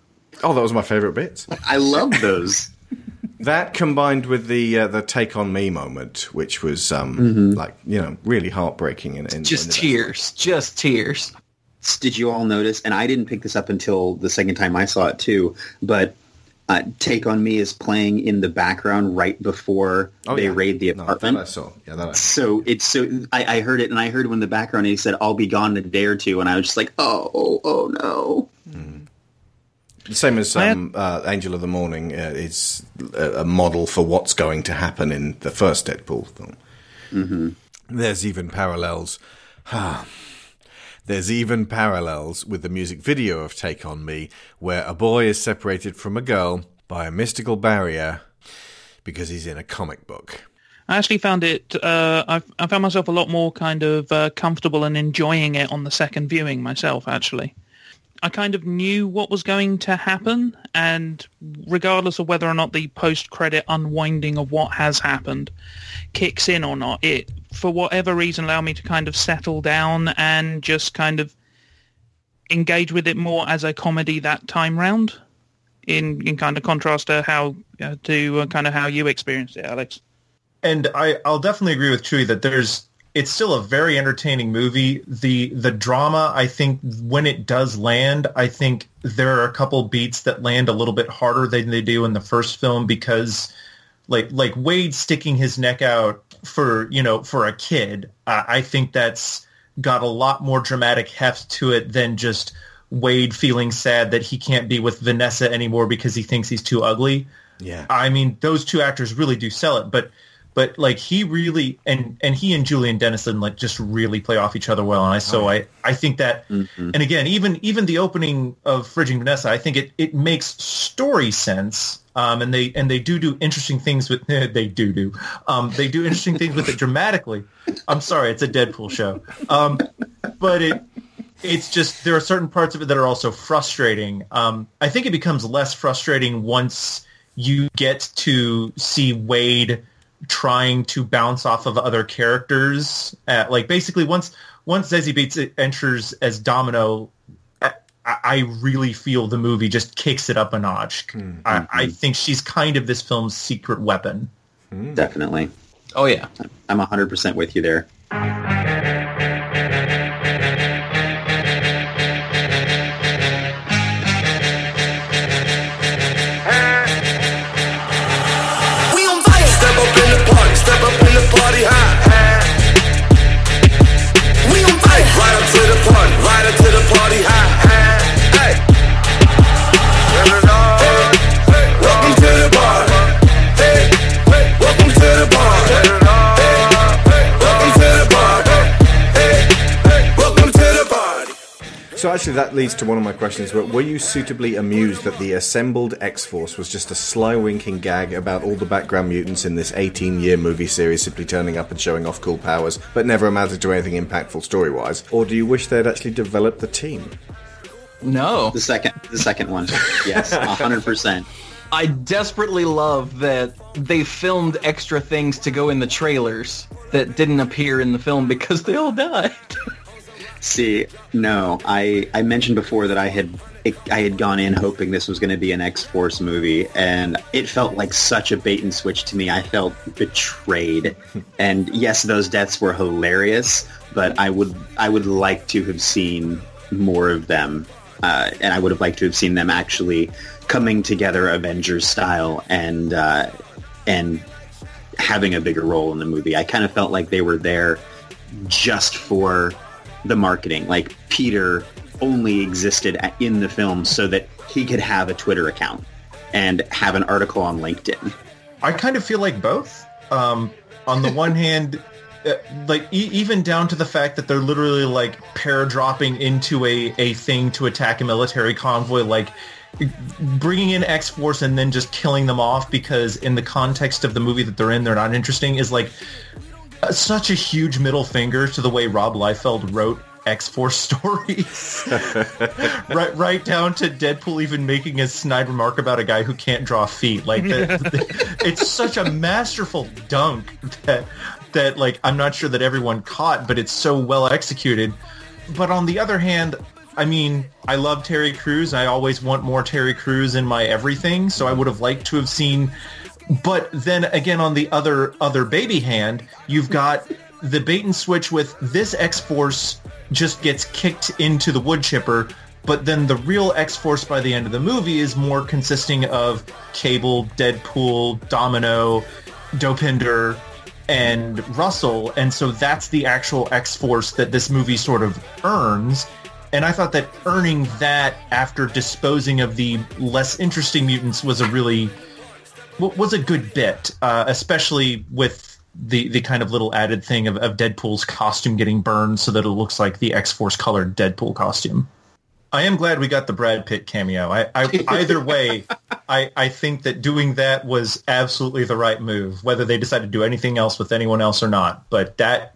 Oh, that was my favorite bits. I love those. That combined with the Take On Me moment, which was like, you know, really heartbreaking in just tears. Just tears. Did you all notice, and I didn't pick this up until the second time I saw it too, but Take On Me is playing in the background right before raid the apartment. No, that I saw. Yeah, that I saw. So, I heard it, and I heard when the background, he said, I'll be gone in a day or two, and I was just like, oh no. Mm. The same as Angel of the Morning is a model for what's going to happen in the first Deadpool film. Mm-hmm. There's even parallels. There's even parallels with the music video of Take On Me, where a boy is separated from a girl by a mystical barrier because he's in a comic book. I actually found it, I found myself a lot more kind of comfortable and enjoying it on the second viewing myself, actually. I kind of knew what was going to happen, and regardless of whether or not the post-credit unwinding of what has happened kicks in or not, it, for whatever reason, allowed me to kind of settle down and just kind of engage with it more as a comedy that time round, in kind of contrast to how you experienced it, Alex. And I'll definitely agree with Chewie that it's still a very entertaining movie. The drama, I think, when it does land, I think there are a couple beats that land a little bit harder than they do in the first film, because like Wade sticking his neck out for a kid, I think that's got a lot more dramatic heft to it than just Wade feeling sad that he can't be with Vanessa anymore because he thinks he's too ugly. Yeah, I mean, those two actors really do sell it, but like he really and he and Julian Dennison like just really play off each other well, and I think that and again even the opening of Fridging Vanessa, I think it makes story sense. And they do interesting things with they do interesting things with it dramatically. I'm sorry, it's a Deadpool show. But it's just there are certain parts of it that are also frustrating. I think it becomes less frustrating once you get to see Wade trying to bounce off of other characters. Like basically once Zazie Beetz enters as Domino, I really feel the movie just kicks it up a notch. Mm-hmm. I think she's kind of this film's secret weapon. Definitely. Oh, yeah. I'm 100% with you there. So actually that leads to one of my questions. Were you suitably amused that the assembled X-Force was just a sly winking gag about all the background mutants in this 18-year movie series simply turning up and showing off cool powers, but never amounted to anything impactful story-wise? Or do you wish they'd actually developed the team? No. The second one. Yes, 100%. I desperately love that they filmed extra things to go in the trailers that didn't appear in the film because they all died. See, no, I mentioned before that I had gone in hoping this was going to be an X-Force movie, and it felt like such a bait and switch to me. I felt betrayed. And yes, those deaths were hilarious, but I would like to have seen more of them. And I would have liked to have seen them actually coming together Avengers style and having a bigger role in the movie. I kind of felt like they were there just for the marketing. Like, Peter only existed in the film so that he could have a Twitter account and have an article on LinkedIn. I kind of feel like both. On the one hand... even down to the fact that they're literally like paradropping into a thing to attack a military convoy, like bringing in X-Force and then just killing them off because in the context of the movie that they're in, they're not interesting, is like such a huge middle finger to the way Rob Liefeld wrote X-Force stories. right down to Deadpool even making a snide remark about a guy who can't draw feet. Like it's such a masterful dunk that like I'm not sure that everyone caught, but it's so well executed. But on the other hand, I mean, I love Terry Crews. I always want more Terry Crews in my everything, so I would have liked to have seen. But then again, on the other baby hand, you've got the bait and switch with this X-Force just gets kicked into the wood chipper, but then the real X-Force by the end of the movie is more consisting of Cable, Deadpool, Domino, Dopinder, and Russell, and so that's the actual X-Force that this movie sort of earns. And I thought that earning that after disposing of the less interesting mutants was a good bit, especially with the kind of little added thing of Deadpool's costume getting burned so that it looks like the X-Force colored Deadpool costume. I am glad we got the Brad Pitt cameo. Either way, I think that doing that was absolutely the right move, whether they decided to do anything else with anyone else or not. But that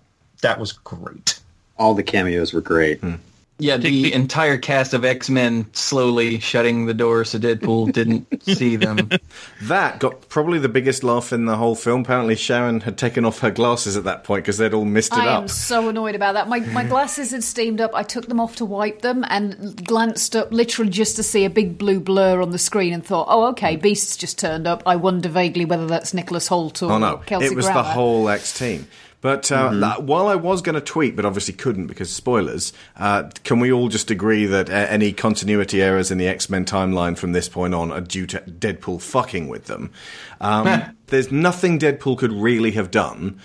was great. All the cameos were great. Mm. Yeah, the entire cast of X-Men slowly shutting the door so Deadpool didn't see them. That got probably the biggest laugh in the whole film. Apparently Sharon had taken off her glasses at that point because they'd all missed it up. I am so annoyed about that. My glasses had steamed up. I took them off to wipe them and glanced up literally just to see a big blue blur on the screen and thought, oh, okay, Beast's just turned up. I wonder vaguely whether that's Nicholas Hoult or Kelsey Grammer. It was the whole X-team. But while I was going to tweet, but obviously couldn't because spoilers, can we all just agree that any continuity errors in the X-Men timeline from this point on are due to Deadpool fucking with them? There's nothing Deadpool could really have done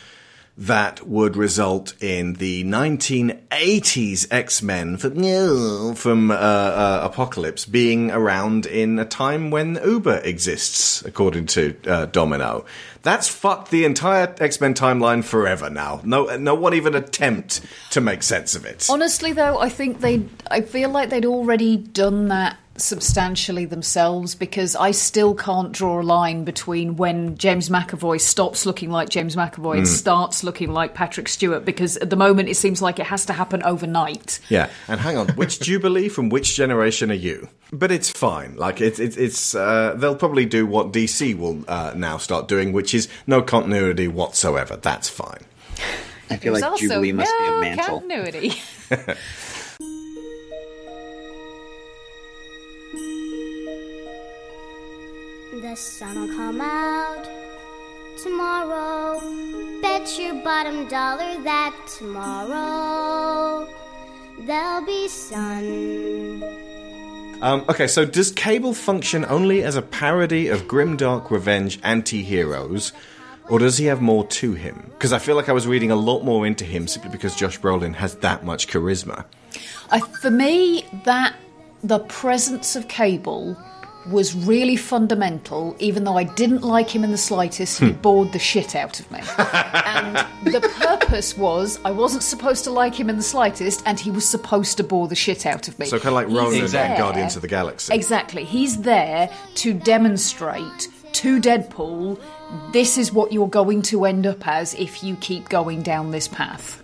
that would result in the 1980s X-Men from Apocalypse being around in a time when Uber exists, according to Domino. That's fucked the entire X-Men timeline forever now. No one even attempt to make sense of it. Honestly, though, I feel like they'd already done that substantially themselves, because I still can't draw a line between when James McAvoy stops looking like James McAvoy and starts looking like Patrick Stewart, because at the moment it seems like it has to happen overnight. Yeah, and hang on, which Jubilee from which generation are you? But it's fine. Like it's they'll probably do what DC will now start doing, which is no continuity whatsoever. That's fine. I feel like also, Jubilee must be a mantle. Continuity. The sun'll come out tomorrow. Bet your bottom dollar that tomorrow there'll be sun. Okay, so does Cable function only as a parody of grimdark revenge anti-heroes, or does he have more to him? Because I feel like I was reading a lot more into him simply because Josh Brolin has that much charisma. For me, the presence of Cable was really fundamental. Even though I didn't like him in the slightest, he bored the shit out of me. And the purpose was I wasn't supposed to like him in the slightest, and he was supposed to bore the shit out of me. So kind of like Ronan and Guardians of the Galaxy. Exactly. He's there to demonstrate to Deadpool, this is what you're going to end up as if you keep going down this path.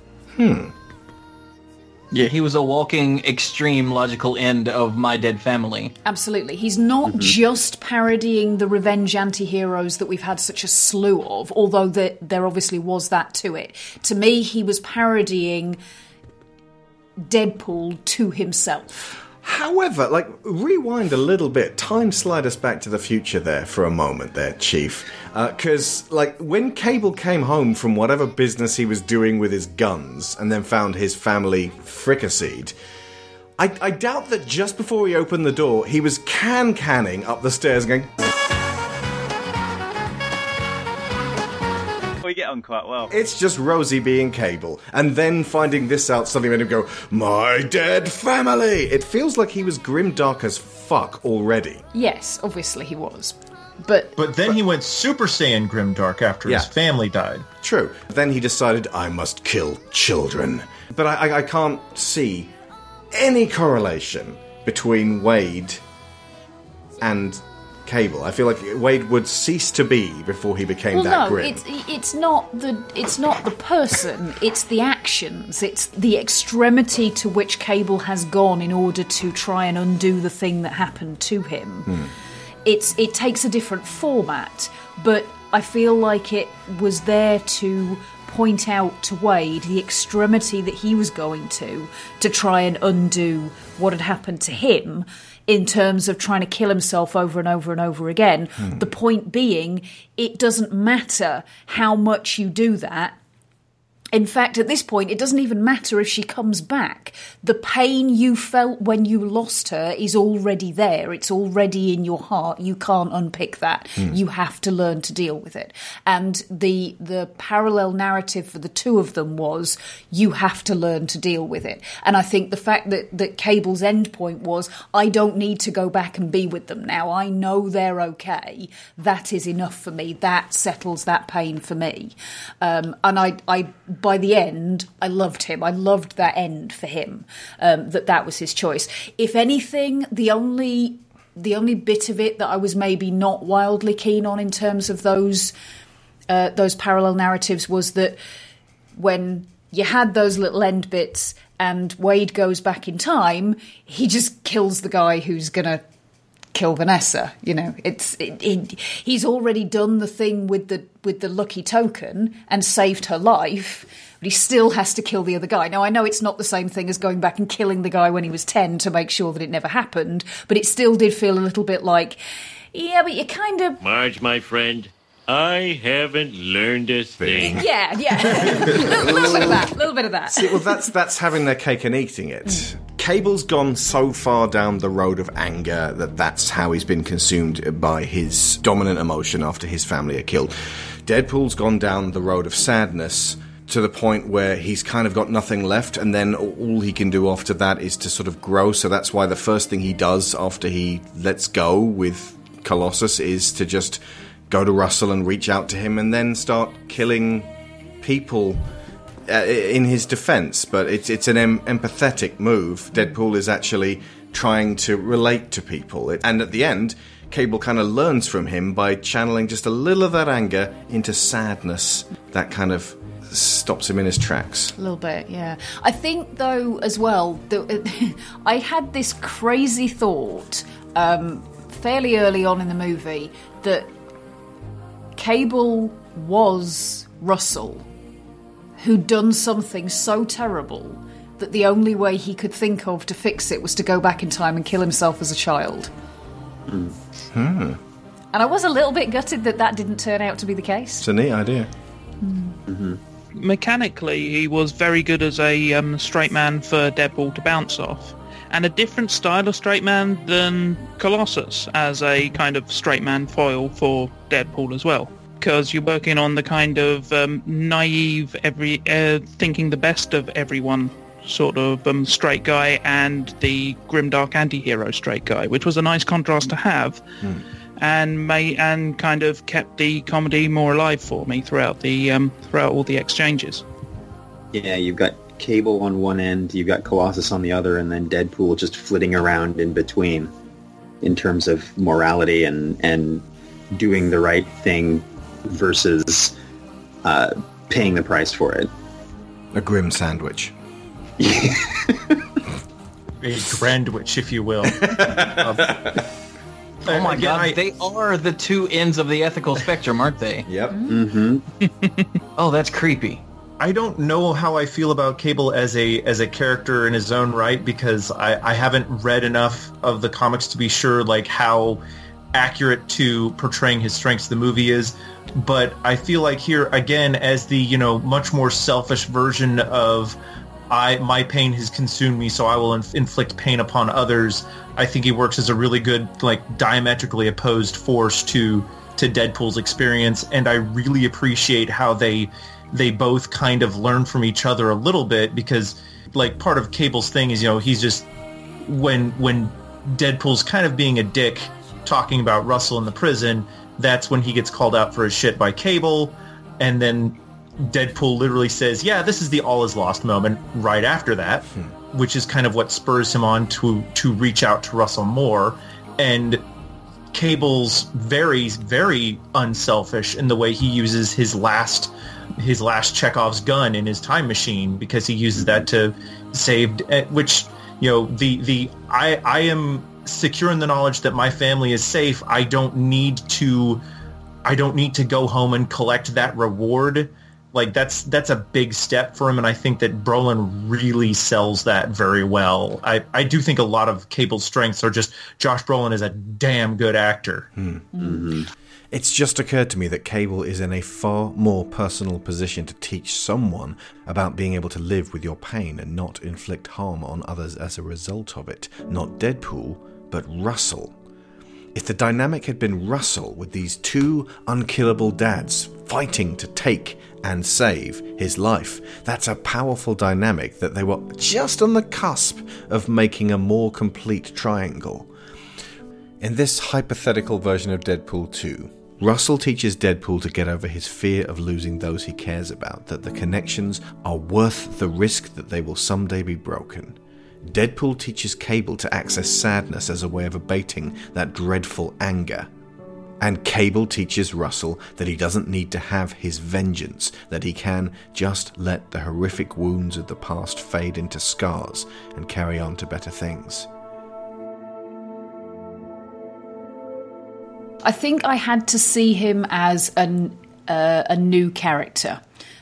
Yeah, he was a walking extreme logical end of My Dead Family. Absolutely. He's not just parodying the revenge anti-heroes that we've had such a slew of, although there obviously was that to it. To me, he was parodying Deadpool to himself. However, like, rewind a little bit. Time slide us back to the future there for a moment there, Chief. Because, like, when Cable came home from whatever business he was doing with his guns and then found his family fricasseed, I doubt that just before he opened the door, he was canning up the stairs going... We get on quite well. It's just Rosie being Cable, and then finding this out suddenly made him go, "My dead family!" It feels like he was grimdark as fuck already. Yes, obviously he was. But then he went Super Saiyan grimdark after his family died. True. Then he decided, I must kill children. But I can't see any correlation between Wade and... Cable. I feel like Wade would cease to be before he became grim. It's not the person, it's the actions, it's the extremity to which Cable has gone in order to try and undo the thing that happened to him. It takes a different format, but I feel like it was there to point out to Wade the extremity that he was going to try and undo what had happened to him, in terms of trying to kill himself over and over and over again. The point being, it doesn't matter how much you do that. In fact, at this point, it doesn't even matter if she comes back. The pain you felt when you lost her is already there. It's already in your heart. You can't unpick that. You have to learn to deal with it. And the parallel narrative for the two of them was, you have to learn to deal with it. And I think the fact that Cable's end point was, I don't need to go back and be with them now. I know they're okay. That is enough for me. That settles that pain for me. And by the end, I loved him. I loved that end for him, that was his choice. If anything, the only bit of it that I was maybe not wildly keen on in terms of those parallel narratives was that when you had those little end bits and Wade goes back in time, he just kills the guy who's going to kill Vanessa. You know, he's already done the thing with the lucky token and saved her life, but he still has to kill the other guy. Now, I know it's not the same thing as going back and killing the guy when he was 10 to make sure that it never happened, but it still did feel a little bit like, yeah, but you kind of... Marge, my friend, I haven't learned a thing. Yeah. A little bit of that. See, well, that's having their cake and eating it. Cable's gone so far down the road of anger that's how he's been consumed by his dominant emotion after his family are killed. Deadpool's gone down the road of sadness to the point where he's kind of got nothing left, and then all he can do after that is to sort of grow. So that's why the first thing he does after he lets go with Colossus is to just go to Russell and reach out to him and then start killing people in his defense, but it's an empathetic move. Deadpool is actually trying to relate to people. And at the end, Cable kind of learns from him by channeling just a little of that anger into sadness. That kind of stops him in his tracks. A little bit, yeah. I think, though, as well, I had this crazy thought fairly early on in the movie that Cable was Russell, who'd done something so terrible that the only way he could think of to fix it was to go back in time and kill himself as a child. And I was a little bit gutted that didn't turn out to be the case. It's a neat idea. Mechanically, he was very good as a straight man for Deadpool to bounce off, and a different style of straight man than Colossus as a kind of straight man foil for Deadpool as well. Because you're working on the kind of naive, thinking the best of everyone sort of straight guy and the grimdark anti-hero straight guy, which was a nice contrast to have, and kind of kept the comedy more alive for me throughout the throughout all the exchanges. Yeah, you've got Cable on one end, you've got Colossus on the other, and then Deadpool just flitting around in between in terms of morality and doing the right thing versus paying the price for it. A grim sandwich. A grandwich, if you will. Oh my God, they are the two ends of the ethical spectrum, aren't they? Yep. Mm-hmm. Oh, that's creepy. I don't know how I feel about Cable as a character in his own right, because I haven't read enough of the comics to be sure like how accurate to portraying his strengths the movie is. But I feel like here again, as the, you know, much more selfish version of my pain has consumed me, so I will inflict pain upon others. I think he works as a really good, like, diametrically opposed force to Deadpool's experience, and I really appreciate how they both kind of learn from each other a little bit, because, like, part of Cable's thing is, you know, he's just when Deadpool's kind of being a dick talking about Russell in the prison, that's when he gets called out for his shit by Cable, and then Deadpool literally says, yeah, this is the all is lost moment right after that, which is kind of what spurs him on to reach out to Russell more. And Cable's very, very unselfish in the way he uses his last Chekhov's gun in his time machine, because he uses that to save, which, you know, the I am secure in the knowledge that my family is safe. I don't need to go home and collect that reward. Like, that's a big step for him, and I think that Brolin really sells that very well. I do think a lot of Cable's strengths are just Josh Brolin is a damn good actor. Mm-hmm. It's just occurred to me that Cable is in a far more personal position to teach someone about being able to live with your pain and not inflict harm on others as a result of it. Not Deadpool, but Russell. If the dynamic had been Russell with these two unkillable dads fighting to take and save his life, that's a powerful dynamic that they were just on the cusp of making a more complete triangle. In this hypothetical version of Deadpool 2, Russell teaches Deadpool to get over his fear of losing those he cares about, that the connections are worth the risk that they will someday be broken. Deadpool teaches Cable to access sadness as a way of abating that dreadful anger. And Cable teaches Russell that he doesn't need to have his vengeance, that he can just let the horrific wounds of the past fade into scars and carry on to better things. I think I had to see him as a new character.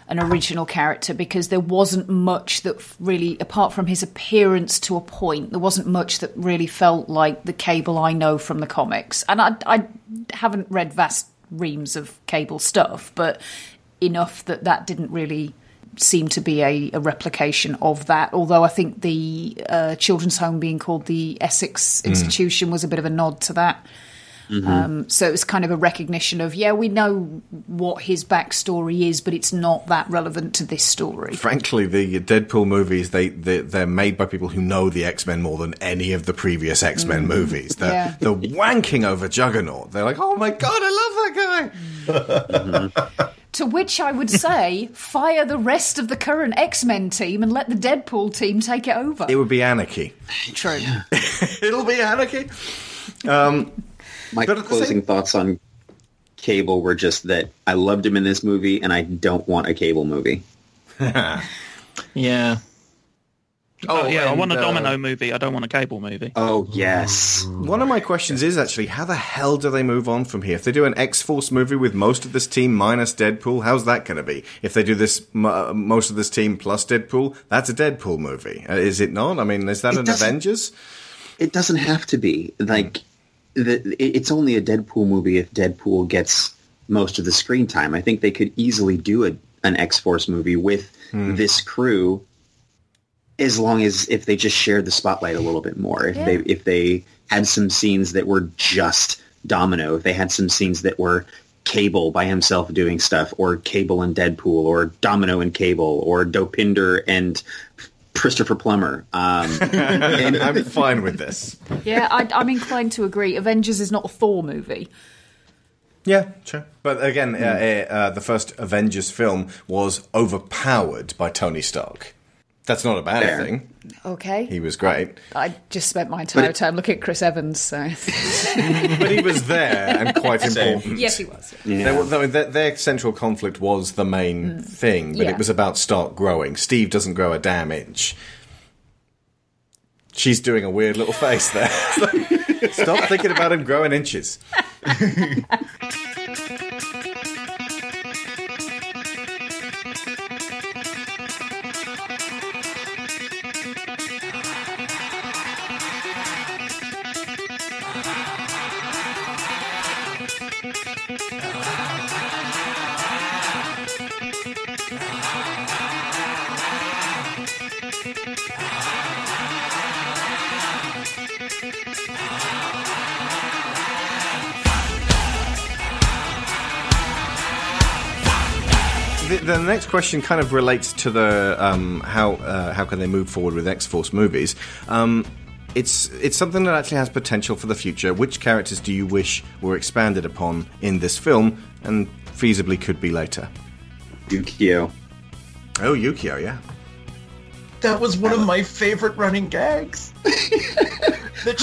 An original character, because there wasn't much that really, apart from his appearance to a point, there wasn't much that really felt like the Cable I know from the comics. And I haven't read vast reams of Cable stuff, but enough that didn't really seem to be a replication of that. Although I think the children's home being called the Essex Institution was a bit of a nod to that. Mm-hmm. So it was kind of a recognition of, yeah, we know what his backstory is, but it's not that relevant to this story. Frankly, the Deadpool movies, they're made by people who know the X-Men more than any of the previous X-Men movies. They're wanking over Juggernaut. They're like, oh my God, I love that guy. Mm-hmm. To which I would say, fire the rest of the current X-Men team and let the Deadpool team take it over. It would be anarchy. True. It'll be anarchy. My closing thoughts on Cable were just that I loved him in this movie, and I don't want a Cable movie. Yeah. Oh, yeah, I want a Domino movie. I don't want a Cable movie. Oh, yes. One of my questions is, actually, how the hell do they move on from here? If they do an X-Force movie with most of this team minus Deadpool, how's that going to be? If they do this most of this team plus Deadpool, that's a Deadpool movie. Is it not? I mean, is that an Avengers? It doesn't have to be. Like... It's only a Deadpool movie if Deadpool gets most of the screen time. I think they could easily do an X-Force movie with this crew, as long as if they just shared the spotlight a little bit more. If they had some scenes that were just Domino, if they had some scenes that were Cable by himself doing stuff, or Cable and Deadpool, or Domino and Cable, or Dopinder and Christopher Plummer. And I'm fine with this. Yeah, I'm inclined to agree. Avengers is not a Thor movie. Yeah, sure. But again, the first Avengers film was overpowered by Tony Stark. That's not a bad thing. Okay. He was great. I just spent my entire time looking at Chris Evans, so... But he was there and quite important. Yes, he was. Yeah. Their central conflict was the main thing, but it was about Stark growing. Steve doesn't grow a damn inch. She's doing a weird little face there. So stop thinking about him growing inches. The next question kind of relates to the how can they move forward with X-Force movies. It's something that actually has potential for the future. Which characters do you wish were expanded upon in this film and feasibly could be later? Yukio. Oh, Yukio, yeah. That was one of my favorite running gags. That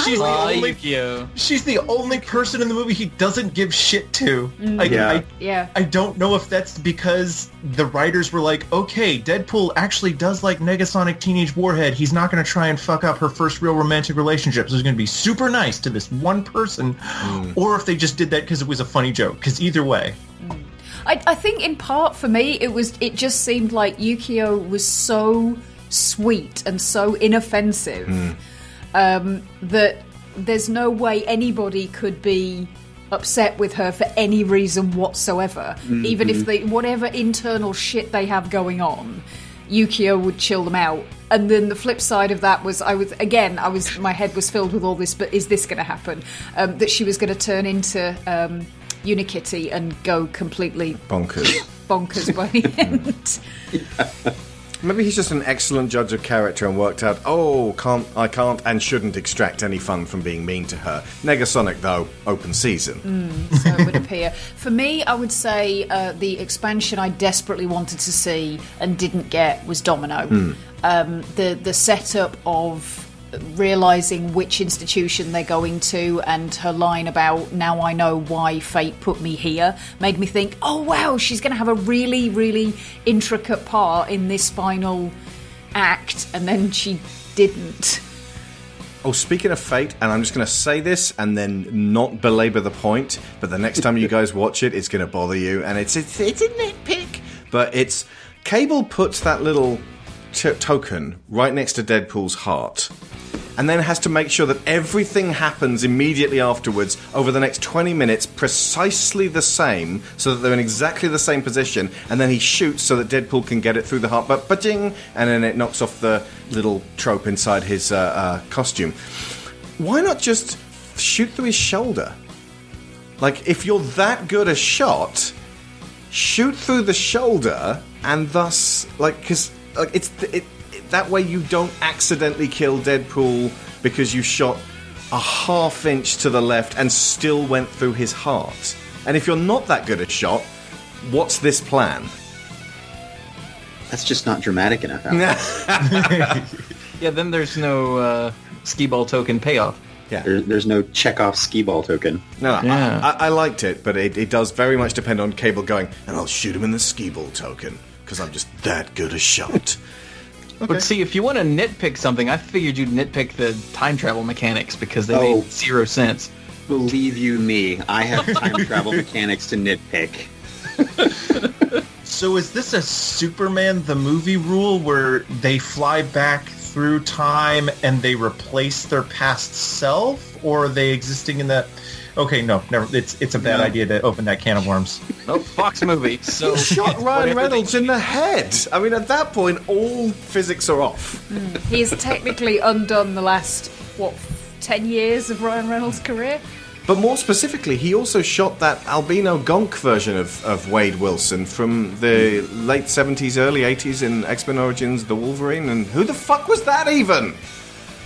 she's the only person in the movie he doesn't give shit to. I don't know if that's because the writers were like, okay, Deadpool actually does like Negasonic Teenage Warhead. He's not going to try and fuck up her first real romantic relationship. So he's going to be super nice to this one person. Or if they just did that because it was a funny joke. Because either way. I think in part for me, it just seemed like Yukio was so... sweet and so inoffensive that there's no way anybody could be upset with her for any reason whatsoever. Even if whatever internal shit they have going on, Yukio would chill them out. And then the flip side of that was, my head was filled with all this, but is this going to happen? That she was going to turn into Unikitty and go completely bonkers by the end. Yeah. Maybe he's just an excellent judge of character and worked out, I can't and shouldn't extract any fun from being mean to her. Negasonic, though, open season. So it would appear. For me, I would say the expansion I desperately wanted to see and didn't get was Domino. The setup of realising which institution they're going to and her line about, now I know why fate put me here, made me think, oh wow, she's going to have a really, really intricate part in this final act, and then she didn't. Oh, speaking of fate, and I'm just going to say this and then not belabor the point, but the next time you guys watch it, it's going to bother you, and it's a nitpick, but it's Cable puts that little token right next to Deadpool's heart, and then has to make sure that everything happens immediately afterwards over the next 20 minutes precisely the same, so that they're in exactly the same position, and then he shoots so that Deadpool can get it through the heart, but ba-ding, and then it knocks off the little trope inside his costume. Why not just shoot through his shoulder? Like, if you're that good a shot, shoot through the shoulder, and thus, like, because... like that way you don't accidentally kill Deadpool because you shot a half inch to the left and still went through his heart. And if you're not that good a shot, what's this plan? That's just not dramatic enough. Yeah, then there's no skee-ball token payoff. Yeah. There's no Chekhov skee-ball token. No, yeah. I liked it, but it does very much depend on Cable going, and I'll shoot him in the skee-ball token. Because I'm just that good a shot. Okay. But see, if you want to nitpick something, I figured you'd nitpick the time travel mechanics because they made zero sense. Believe you me, I have time travel mechanics to nitpick. So is this a Superman the movie rule where they fly back through time and they replace their past self? Or are they existing in that... Okay, no, never. It's a bad idea to open that can of worms. Nope, Fox movie. So shot Ryan Reynolds in the head. I mean, at that point, all physics are off. He's technically undone the last 10 years of Ryan Reynolds' career. But more specifically, he also shot that albino gonk version of Wade Wilson from the late 70s, early 80s in X-Men Origins, The Wolverine, and who the fuck was that even?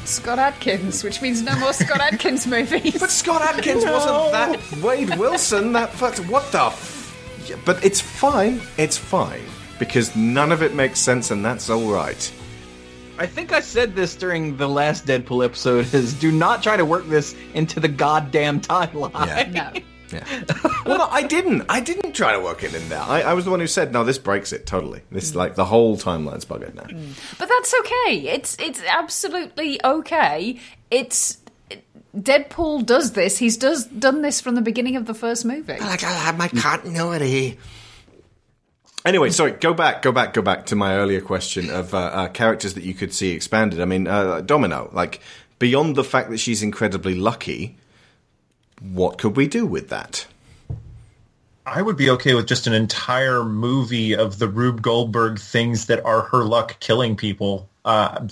Scott Adkins, which means no more Scott Adkins movies. But Scott Adkins wasn't that Wade Wilson, that fuck, what the f... But it's fine, because none of it makes sense, and that's all right. I think I said this during the last Deadpool episode, is do not try to work this into the goddamn timeline. Yeah. No. Yeah. Well, I didn't try to work it in there. I was the one who said, no, this breaks it totally. This, like, the whole timeline's buggered now. But that's okay. It's absolutely okay. It's... Deadpool does this. He's done this from the beginning of the first movie. Like, I'll have my continuity... Anyway, sorry, go back to my earlier question of characters that you could see expanded. I mean, Domino, like, beyond the fact that she's incredibly lucky, what could we do with that? I would be okay with just an entire movie of the Rube Goldberg things that are her luck killing people,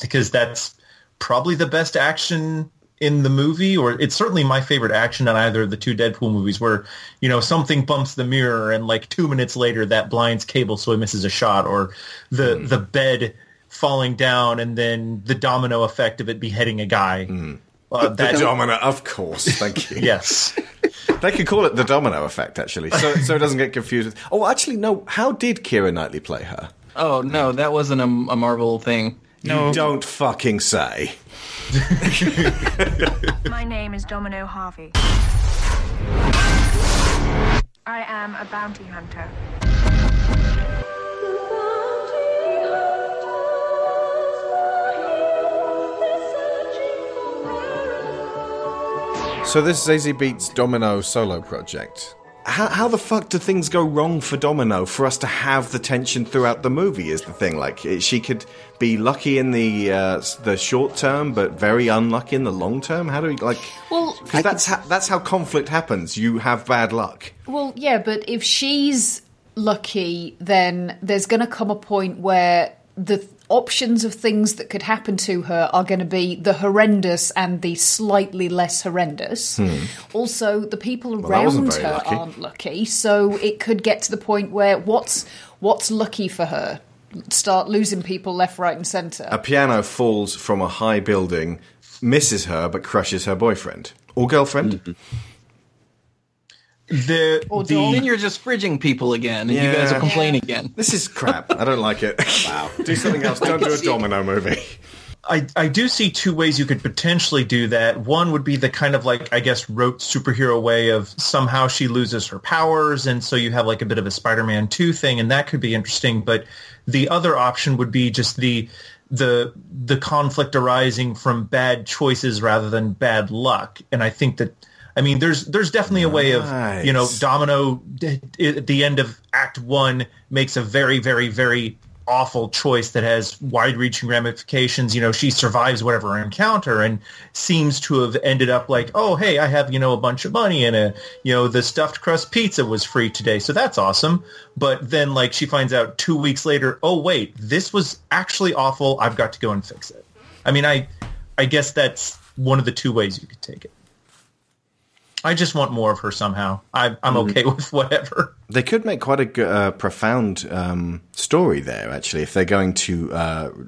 because that's probably the best action in the movie, or it's certainly my favorite action in either of the two Deadpool movies, where, you know, something bumps the mirror and like 2 minutes later that blinds Cable so he misses a shot, or the bed falling down and then the domino effect of it beheading a guy. The domino, of course, thank you. Yes. They could call it the domino effect, actually, so it doesn't get confused. Oh, actually, no, how did Keira Knightley play her? Oh, no, that wasn't a Marvel thing. No. You don't fucking say. My name is Domino Harvey. I am a bounty hunter. So this is Zazie Beetz' Domino solo project. How the fuck do things go wrong for Domino for us to have the tension throughout the movie is the thing. Like, she could be lucky in the short term, but very unlucky in the long term. How do we, like... Well, because that's how conflict happens. You have bad luck. Well, yeah, but if she's lucky, then there's going to come a point where the options of things that could happen to her are going to be the horrendous and the slightly less horrendous. Also, the people around her lucky. Aren't lucky, so it could get to the point where what's lucky for her? Start losing people left, right and centre. A piano falls from a high building, misses her but crushes her boyfriend or girlfriend. Then you're just fridging people again, and you guys will complain again. This is crap. I don't like it. Wow. Do something else. Don't do a Domino movie. I do see two ways you could potentially do that. One would be the kind of, like, I guess, rote superhero way of somehow she loses her powers, and so you have, like, a bit of a Spider-Man 2 thing, and that could be interesting. But the other option would be just the conflict arising from bad choices rather than bad luck. And I think that... I mean, there's definitely a way of, you know, Domino at the end of Act 1 makes a very, very, very awful choice that has wide-reaching ramifications. You know, she survives whatever encounter and seems to have ended up like, oh, hey, I have, you know, a bunch of money and, you know, the stuffed crust pizza was free today, so that's awesome. But then, like, she finds out 2 weeks later, oh, wait, this was actually awful. I've got to go and fix it. I mean, I guess that's one of the two ways you could take it. I just want more of her somehow. I'm okay with whatever. They could make quite a profound story there, actually, if they're going to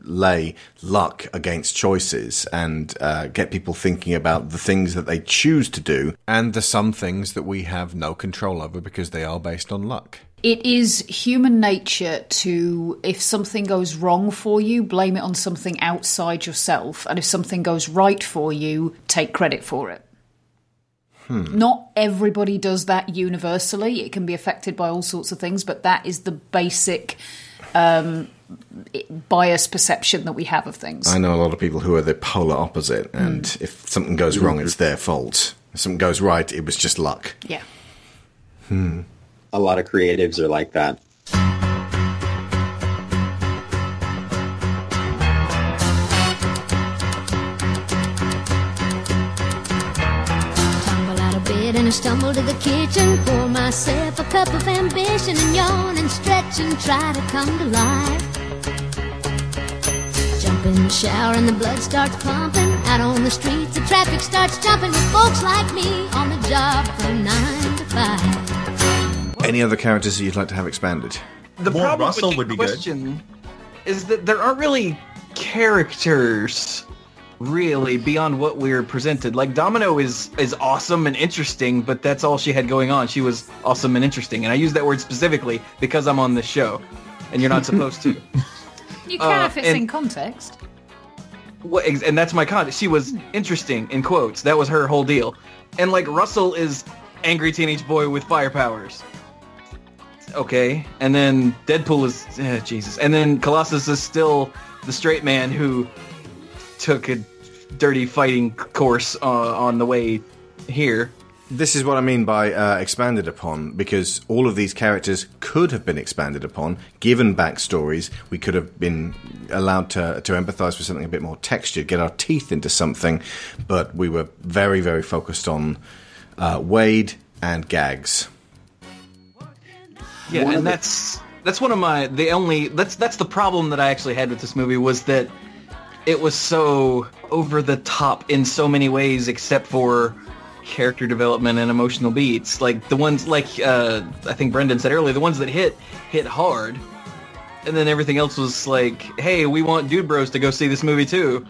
lay luck against choices and get people thinking about the things that they choose to do and the some things that we have no control over because they are based on luck. It is human nature to, if something goes wrong for you, blame it on something outside yourself. And if something goes right for you, take credit for it. Not everybody does that universally. It can be affected by all sorts of things, but that is the basic bias perception that we have of things. I know a lot of people who are the polar opposite, and if something goes wrong, it's their fault. If something goes right, it was just luck. Yeah. A lot of creatives are like that. Stumble to the kitchen, pour myself a cup of ambition, and yawn and stretch and try to come to life. Jump in the shower and the blood starts pumping. out on the streets, the traffic starts jumping with folks like me on the job from 9 to 5. Any other characters that you'd like to have expanded? The more problem Russell with the question good. Is that there aren't really characters, really, beyond what we're presented. Like, Domino is awesome and interesting, but that's all she had going on. She was awesome and interesting, and I use that word specifically because I'm on this show, and you're not supposed to. You can if it's in context. Well, and that's my context. She was interesting, in quotes. That was her whole deal. And, like, Russell is angry teenage boy with fire powers. Okay. And then Deadpool is... Jesus. And then Colossus is still the straight man who took a dirty fighting course on the way here. This is what I mean by expanded upon, because all of these characters could have been expanded upon, given backstories. We could have been allowed to empathise with something a bit more texture, get our teeth into something, but we were very, very focused on Wade and gags. Yeah, and that's one of my the only that's the problem that I actually had with this movie, was that it was so over the top in so many ways, except for character development and emotional beats. Like the ones, like I think Brendan said earlier, the ones that hit hard, and then everything else was like, hey, we want dude bros to go see this movie too.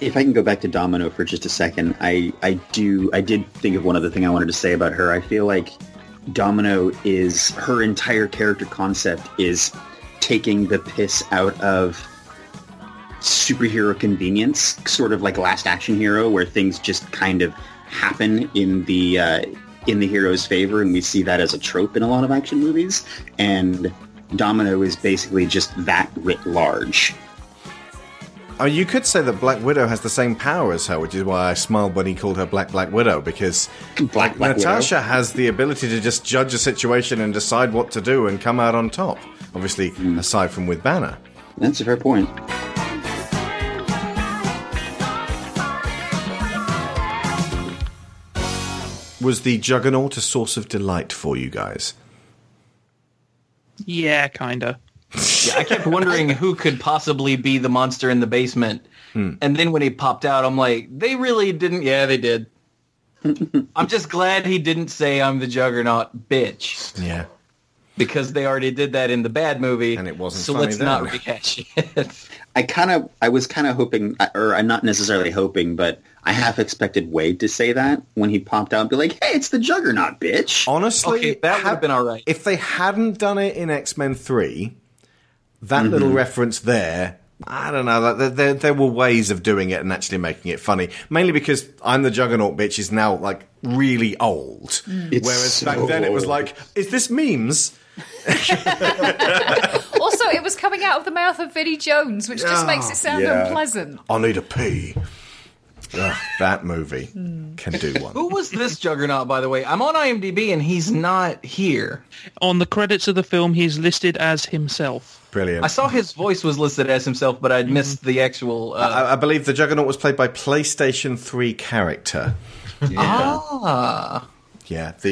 If I can go back to Domino for just a second, I did think of one other thing I wanted to say about her. I feel like Domino is, her entire character concept is taking the piss out of superhero convenience, sort of like Last Action Hero, where things just kind of happen in the hero's favor, and we see that as a trope in a lot of action movies. And Domino is basically just that writ large. Oh, you could say that Black Widow has the same power as her, which is why I smiled when he called her Black Widow, because Black Natasha Widow has the ability to just judge a situation and decide what to do and come out on top. Obviously, aside from with Banner. That's a fair point. Was the Juggernaut a source of delight for you guys? Yeah, kinda. Yeah, I kept wondering who could possibly be the monster in the basement. And then when he popped out, I'm like, they really didn't... Yeah, they did. I'm just glad he didn't say, I'm the Juggernaut, bitch. Yeah. Because they already did that in the bad movie. And it wasn't so funny, let's not rehash it. I was kind of hoping, or I'm not necessarily hoping, but I half expected Wade to say that when he popped out and be like, hey, it's the Juggernaut, bitch. Honestly, okay, that would have been all right. If they hadn't done it in X-Men 3, that little reference there, I don't know, like, there were ways of doing it and actually making it funny. Mainly because I'm the Juggernaut, bitch is now, like, really old. It's whereas so back then it was like, is this memes? Also, it was coming out of the mouth of Vinnie Jones, which just makes it sound unpleasant. I need a pee. Ugh, that movie can do one. Who was this Juggernaut, by the way? I'm on IMDb and he's not here. On the credits of the film, he's listed as himself. Brilliant. I saw his voice was listed as himself, but I'd missed the actual... I believe the Juggernaut was played by PlayStation 3 character. Yeah. Ah... Yeah, the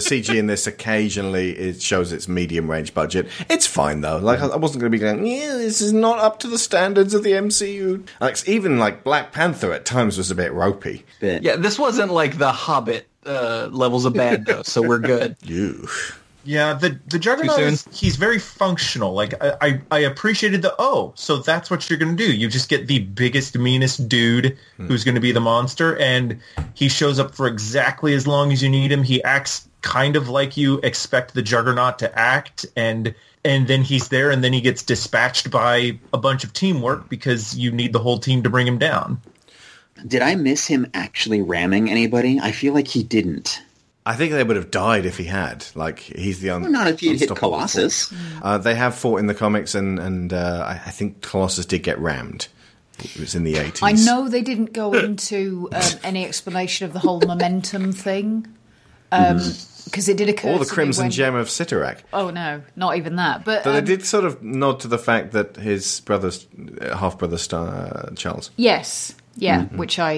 CG in this occasionally it shows its medium-range budget. It's fine, though. Like, I wasn't going to be going, yeah, this is not up to the standards of the MCU. Like, even, like, Black Panther at times was a bit ropey. Yeah, this wasn't, like, the Hobbit levels of bad, though, so we're good. Yeah, the Juggernaut, he's very functional. Like, I appreciated so that's what you're going to do. You just get the biggest, meanest dude who's going to be the monster, and he shows up for exactly as long as you need him. He acts kind of like you expect the Juggernaut to act, and then he's there, and then he gets dispatched by a bunch of teamwork because you need the whole team to bring him down. Did I miss him actually ramming anybody? I feel like he didn't. I think they would have died if he had. Like, he's the not if he had hit Colossus. They have fought in the comics, and I think Colossus did get rammed. It was in the 80s. I know they didn't go into any explanation of the whole momentum thing, because it did occur. Or the Crimson Gem of Sitarak. Oh no, not even that. But they did sort of nod to the fact that his brother's half brother, Charles. Yes, yeah, which I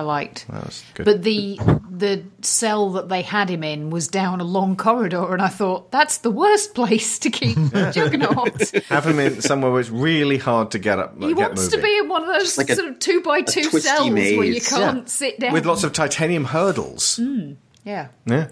liked. That was good. But the the cell that they had him in was down a long corridor, and I thought, that's the worst place to keep Juggernaut. Have him in somewhere where it's really hard to get up. Like, he wants to be in one of those like sort of 2x2 cells maze. Where you can't sit down. With lots of titanium hurdles. Mm, yeah. Yeah.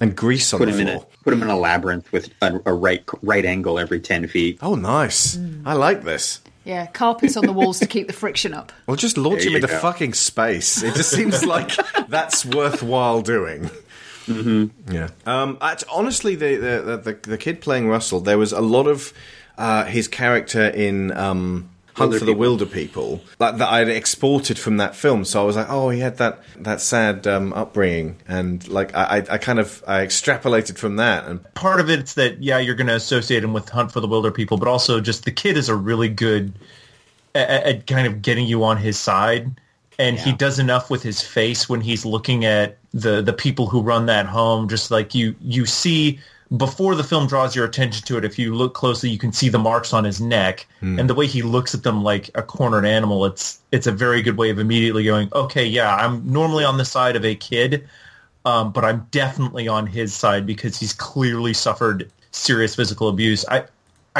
And grease on the floor. Put him in a labyrinth with a right angle every 10 feet. Oh, nice. Mm. I like this. Yeah, carpets on the walls to keep the friction up. Well, just launch him into fucking space. It just seems like that's worthwhile doing. Mm-hmm. Yeah. Honestly, the kid playing Russell, there was a lot of his character in Hunt for the Wilder People that I had exported from that film. So I was like, oh, he had that sad upbringing, and like I kind of extrapolated from that. And part of it's that you're going to associate him with Hunt for the Wilder People, but also just the kid is a really good at kind of getting you on his side, and he does enough with his face when he's looking at the people who run that home. Just like you see. Before the film draws your attention to it, if you look closely, you can see the marks on his neck. Mm. And the way he looks at them like a cornered animal, it's a very good way of immediately going, okay, yeah, I'm normally on the side of a kid, but I'm definitely on his side because he's clearly suffered serious physical abuse. I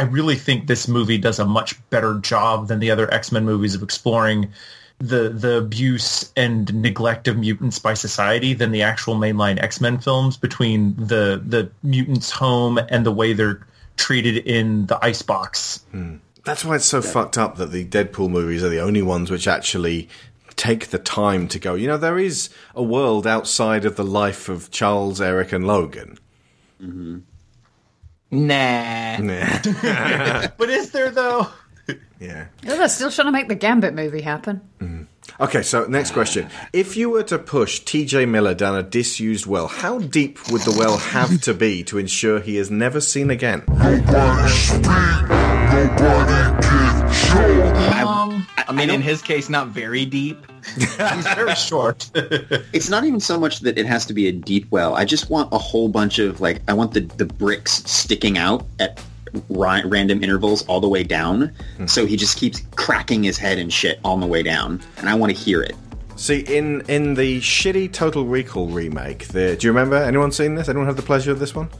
really think this movie does a much better job than the other X-Men movies of exploring the abuse and neglect of mutants by society than the actual mainline X-Men films, between the mutants' home and the way they're treated in the icebox. Mm. That's why it's so fucked up that the Deadpool movies are the only ones which actually take the time to go, you know, there is a world outside of the life of Charles, Eric, and Logan. Mm-hmm. Nah. But is there, though? Yeah. Oh, they're still trying to make the Gambit movie happen. Mm. Okay, so next question. If you were to push T.J. Miller down a disused well, how deep would the well have to be to ensure he is never seen again? I mean, in his case, not very deep. He's very short. It's not even so much that it has to be a deep well. I just want a whole bunch of, like, I want the bricks sticking out at random intervals all the way down, so he just keeps cracking his head and shit on the way down, and I want to hear it. See, in the shitty Total Recall remake, do you remember? Anyone seen this? Anyone have the pleasure of this one?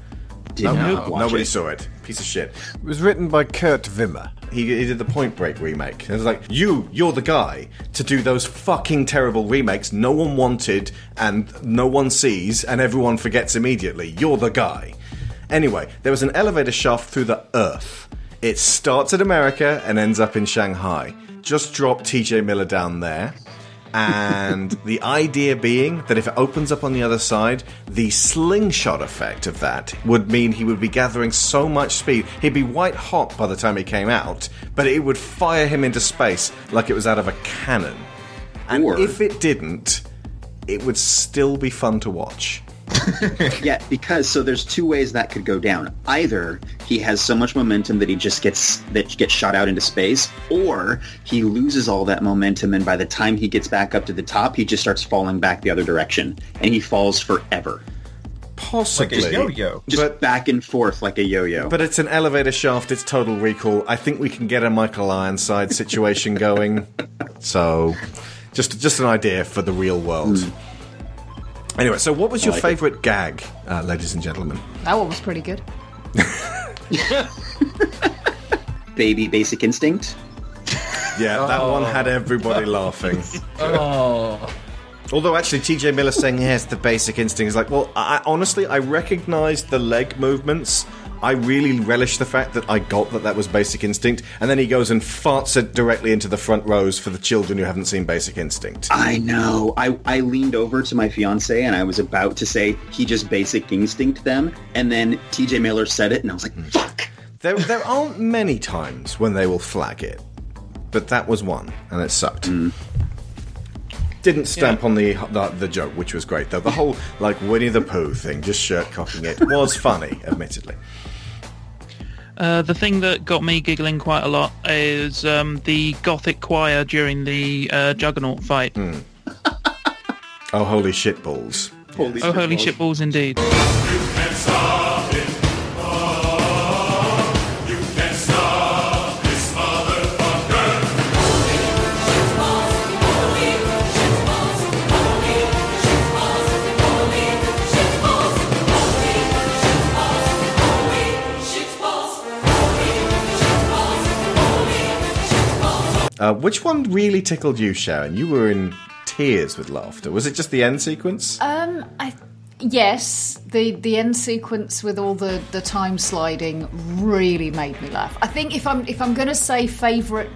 Nobody saw it. Piece of shit. It was written by Kurt Wimmer. He did the Point Break remake. It was like, you're the guy to do those fucking terrible remakes no one wanted and no one sees and everyone forgets immediately. You're the guy. Anyway, there was an elevator shaft through the earth. It starts at America and ends up in Shanghai. Just drop T.J. Miller down there. And the idea being that if it opens up on the other side, the slingshot effect of that would mean he would be gathering so much speed. He'd be white hot by the time he came out, but it would fire him into space like it was out of a cannon. And if it didn't, it would still be fun to watch. Yeah, because there's two ways that could go down. Either he has so much momentum that he just gets shot out into space, or he loses all that momentum, and by the time he gets back up to the top, he just starts falling back the other direction, and he falls forever. Possibly. Like a yo-yo. Just back and forth like a yo-yo. But it's an elevator shaft, it's Total Recall. I think we can get a Michael Ironside situation going. So, just an idea for the real world. Mm. Anyway, so what was your favourite gag, ladies and gentlemen? That one was pretty good. Baby Basic Instinct. Yeah, that one had everybody laughing. Oh. Although, actually, T.J. Miller saying, yes, the Basic Instinct is like, well, I honestly recognised the leg movements. I really relish the fact that I got that was Basic Instinct, and then he goes and farts it directly into the front rows for the children who haven't seen Basic Instinct. I know. I leaned over to my fiancé, and I was about to say, he just Basic Instinct them, and then T.J. Miller said it, and I was like, fuck! There aren't many times when they will flag it, but that was one, and it sucked. Mm. Didn't stamp on the joke, which was great, though. The whole, like, Winnie the Pooh thing, just shirt-cocking it, was funny, admittedly. The thing that got me giggling quite a lot is the Gothic choir during the Juggernaut fight. Mm. Oh, holy shitballs. Holy shitballs, indeed. Which one really tickled you, Sharon? You were in tears with laughter. Was it just the end sequence? Yes, the end sequence with all the time sliding really made me laugh. I think if I'm going to say favourite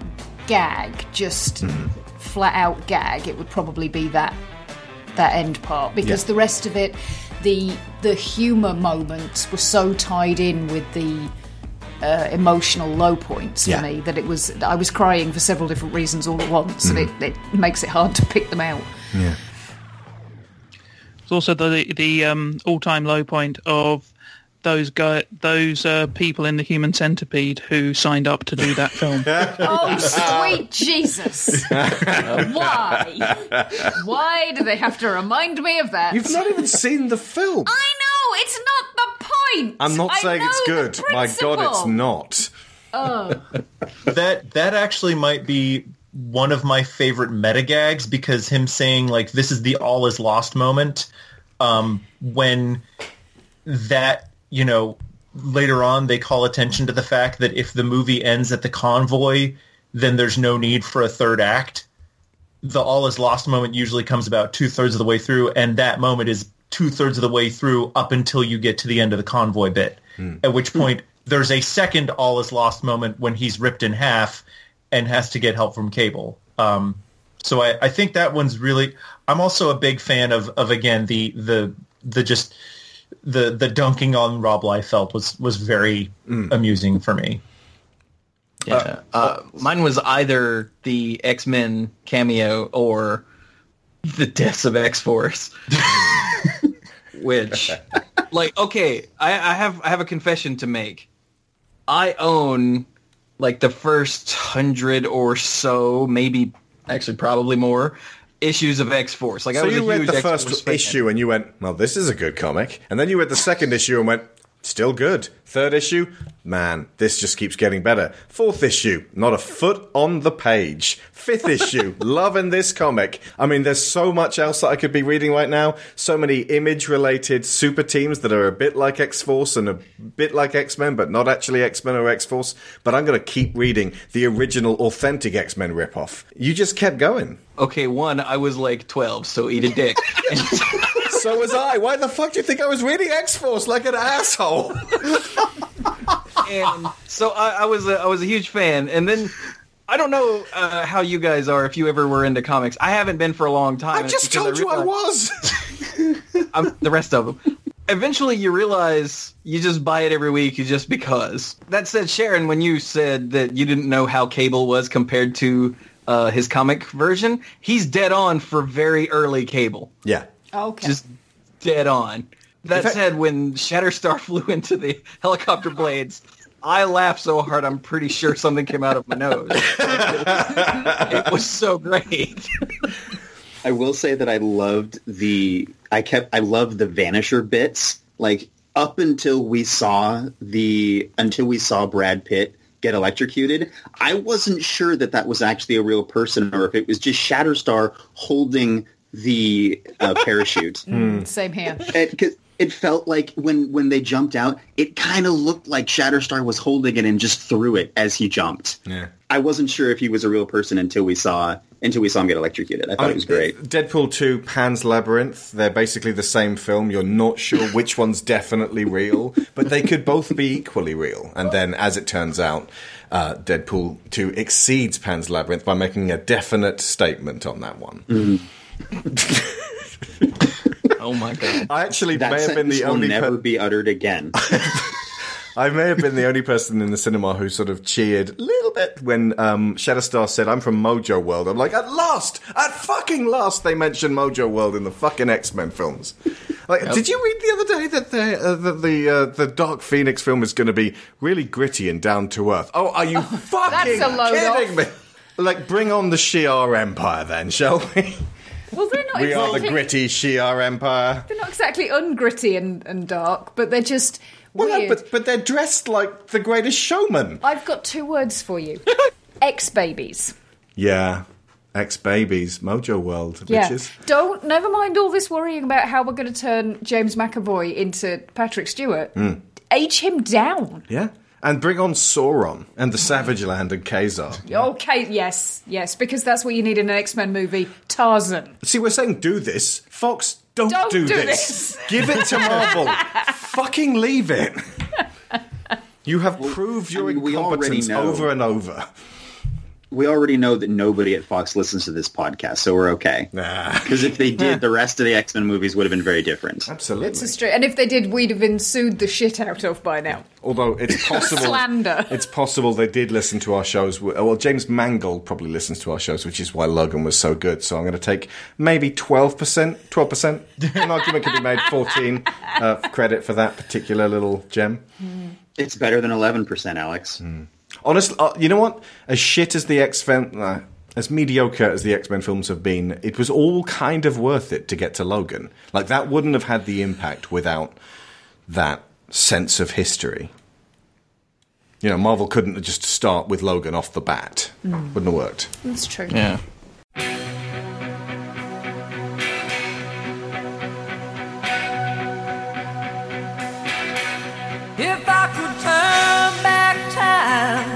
gag, just flat out gag, it would probably be that end part, because the rest of it, the humour moments were so tied in with the emotional low points for me that I was crying for several different reasons all at once, and it makes it hard to pick them out. Yeah. It's also the all-time low point of those people in the Human Centipede who signed up to do that film. Oh, sweet Jesus. Why? Why do they have to remind me of that? You've not even seen the film. I know, it's not the point. I'm not saying it's good. My God, it's not. Oh. That actually might be one of my favorite meta gags, because him saying, like, this is the all is lost moment, when that, you know, later on they call attention to the fact that if the movie ends at the convoy, then there's no need for a third act. The all is lost moment usually comes about 2/3 of the way through, and that moment is 2/3 of the way through up until you get to the end of the convoy bit, at which point there's a second all is lost moment when he's ripped in half and has to get help from Cable. So I think that one's really... I'm also a big fan of again, the dunking on Rob Liefeld was very amusing for me. Yeah. Mine was either the X-Men cameo or the deaths of X-Force. Which, like, okay, I have a confession to make. I own... like the first 100 or so, maybe actually probably more, issues of X-Force. Like, so I was you read the X-Force first fan. Issue and you went, well, this is a good comic. And then you read the second issue and went, still good. Third issue, man, this just keeps getting better. Fourth issue, not a foot on the page. Fifth issue, loving this comic. I mean, there's so much else that I could be reading right now. So many image-related super teams that are a bit like X-Force and a bit like X-Men, but not actually X-Men or X-Force. But I'm going to keep reading the original, authentic X-Men ripoff. You just kept going. Okay, one, I was like 12, so eat a dick. So was I. Why the fuck do you think I was reading X-Force like an asshole? And so I was a huge fan. And then I don't know how you guys are, if you ever were into comics. I haven't been for a long time. I just told you I was. I'm the rest of them. Eventually you realize you just buy it every week, you just because. That said, Sharon, when you said that you didn't know how Cable was compared to his comic version, he's dead on for very early Cable. Yeah. Okay. Just dead on. That said, when Shatterstar flew into the helicopter blades, I laughed so hard I'm pretty sure something came out of my nose. It was so great. I will say that I loved the Vanisher bits. Like, up until we saw Brad Pitt get electrocuted, I wasn't sure that was actually a real person or if it was just Shatterstar holding the parachute. Same hand. It felt like when they jumped out, it kind of looked like Shatterstar was holding it and just threw it as he jumped. Yeah. I wasn't sure if he was a real person until we saw him get electrocuted. I thought it was great. Deadpool 2, Pan's Labyrinth, they're basically the same film. You're not sure which one's definitely real, but they could both be equally real. And then, as it turns out, Deadpool 2 exceeds Pan's Labyrinth by making a definite statement on that one. Mm-hmm. Oh my God! I actually may have been the only person. That sentence will never be uttered again. I may have been the only person in the cinema who sort of cheered a little bit when Shatterstar said, "I'm from Mojo World." I'm like, at fucking last, they mentioned Mojo World in the fucking X-Men films. Like, yep. Did you read the other day that the Dark Phoenix film is going to be really gritty and down to earth? Oh, are you fucking kidding me? Like, bring on the Shi'ar Empire, then, shall we? Well, they're not. We exactly, are the gritty Shi'ar Empire. They're not exactly ungritty and dark, but they're just weird. Well, no, but they're dressed like the Greatest Showman. I've got two words for you: ex-babies. Yeah, ex-babies. Mojo World. Yeah. Bitches. Never mind all this worrying about how we're going to turn James McAvoy into Patrick Stewart. Age him down. Yeah. And bring on Sauron and the Savage Land and Khazar. Okay, yes, yes, because that's what you need in an X-Men movie, Tarzan. See, we're saying do this. Fox, don't do this. Give it to Marvel. Fucking leave it. You have proved your incompetence over and over. We already know that nobody at Fox listens to this podcast, so we're okay. Because if they did, the rest of the X-Men movies would have been very different. Absolutely. This is true. And if they did, we'd have been sued the shit out of by now. Although it's possible... Slander. It's possible they did listen to our shows. Well, James Mangold probably listens to our shows, which is why Logan was so good. So I'm going to take maybe 12%. An argument could be made, 14 credit for that particular little gem. It's better than 11%, Alex. Mm. Honestly, you know what? As shit as the X-Men, as mediocre as the X-Men films have been, it was all kind of worth it to get to Logan. Like, that wouldn't have had the impact without that sense of history. You know, Marvel couldn't just start with Logan off the bat. Mm. Wouldn't have worked. That's true. Yeah. If I could turn back time,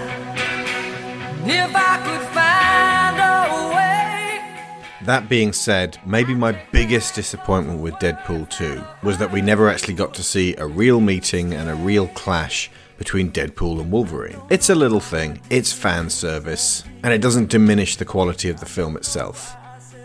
if I could find a way. That being said, maybe my biggest disappointment with Deadpool 2 was that we never actually got to see a real meeting and a real clash between Deadpool and Wolverine. It's a little thing, it's fan service, and it doesn't diminish the quality of the film itself.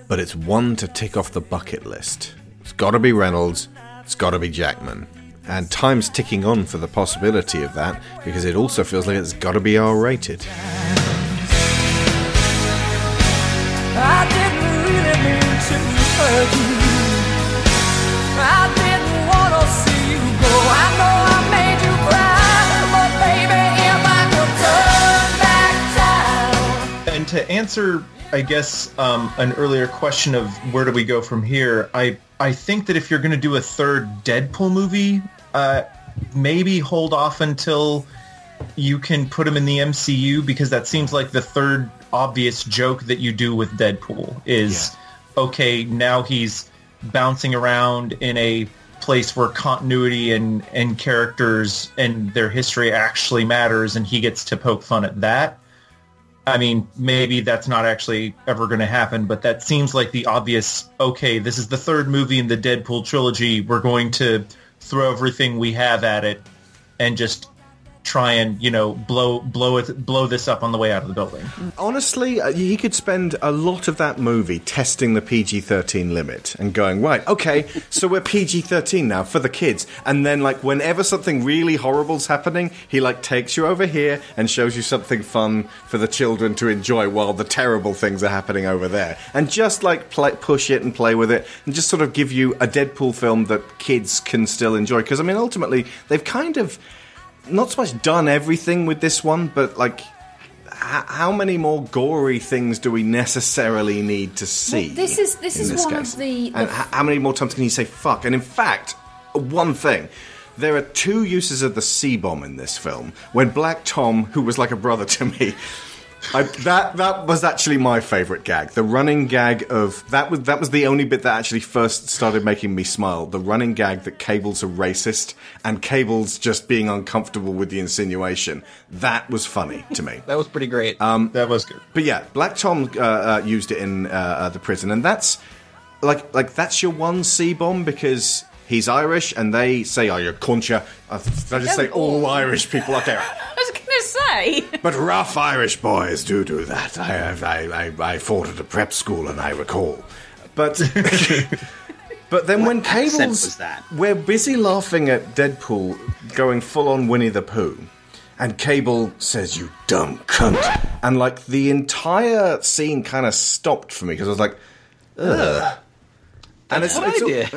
But it's one to tick off the bucket list. It's gotta be Reynolds, it's gotta be Jackman. And time's ticking on for the possibility of that, because it also feels like it's got to be R-rated. And to answer, I guess, an earlier question of where do we go from here, I think that if you're going to do a third Deadpool movie... maybe hold off until you can put him in the MCU, because that seems like the third obvious joke that you do with Deadpool is, okay, now he's bouncing around in a place where continuity and characters and their history actually matters, and he gets to poke fun at that. I mean, maybe that's not actually ever going to happen, but that seems like the obvious, okay, this is the third movie in the Deadpool trilogy, we're going to... throw everything we have at it and just try and, you know, blow this up on the way out of the building. Honestly, he could spend a lot of that movie testing the PG-13 limit and going, right, okay, so we're PG-13 now for the kids. And then, like, whenever something really horrible's happening, he, like, takes you over here and shows you something fun for the children to enjoy while the terrible things are happening over there. And just, like, push it and play with it and just sort of give you a Deadpool film that kids can still enjoy. Because, I mean, ultimately, they've kind of... not so much done everything with this one, but, like, how many more gory things do we necessarily need to see? Well, this is one of the... And how many more times can you say fuck? And in fact, one thing... there are two uses of the C-bomb in this film. When Black Tom, who was like a brother to me... that was actually my favourite gag. The running gag of... That was the only bit that actually first started making me smile. The running gag that Cable's a racist and Cable's just being uncomfortable with the insinuation. That was funny to me. That was pretty great. That was good. But yeah, Black Tom used it in the prison. And that's... Like, that's your one C-bomb because... he's Irish, and they say, oh, you're concha. I just say all Irish people out there. I was going to say. But rough Irish boys do that. I fought at a prep school, and I recall. But then what when Cable's... was that? We're busy laughing at Deadpool going full-on Winnie the Pooh, and Cable says, you dumb cunt. And, like, the entire scene kind of stopped for me, because I was like, ugh. And it's what idea.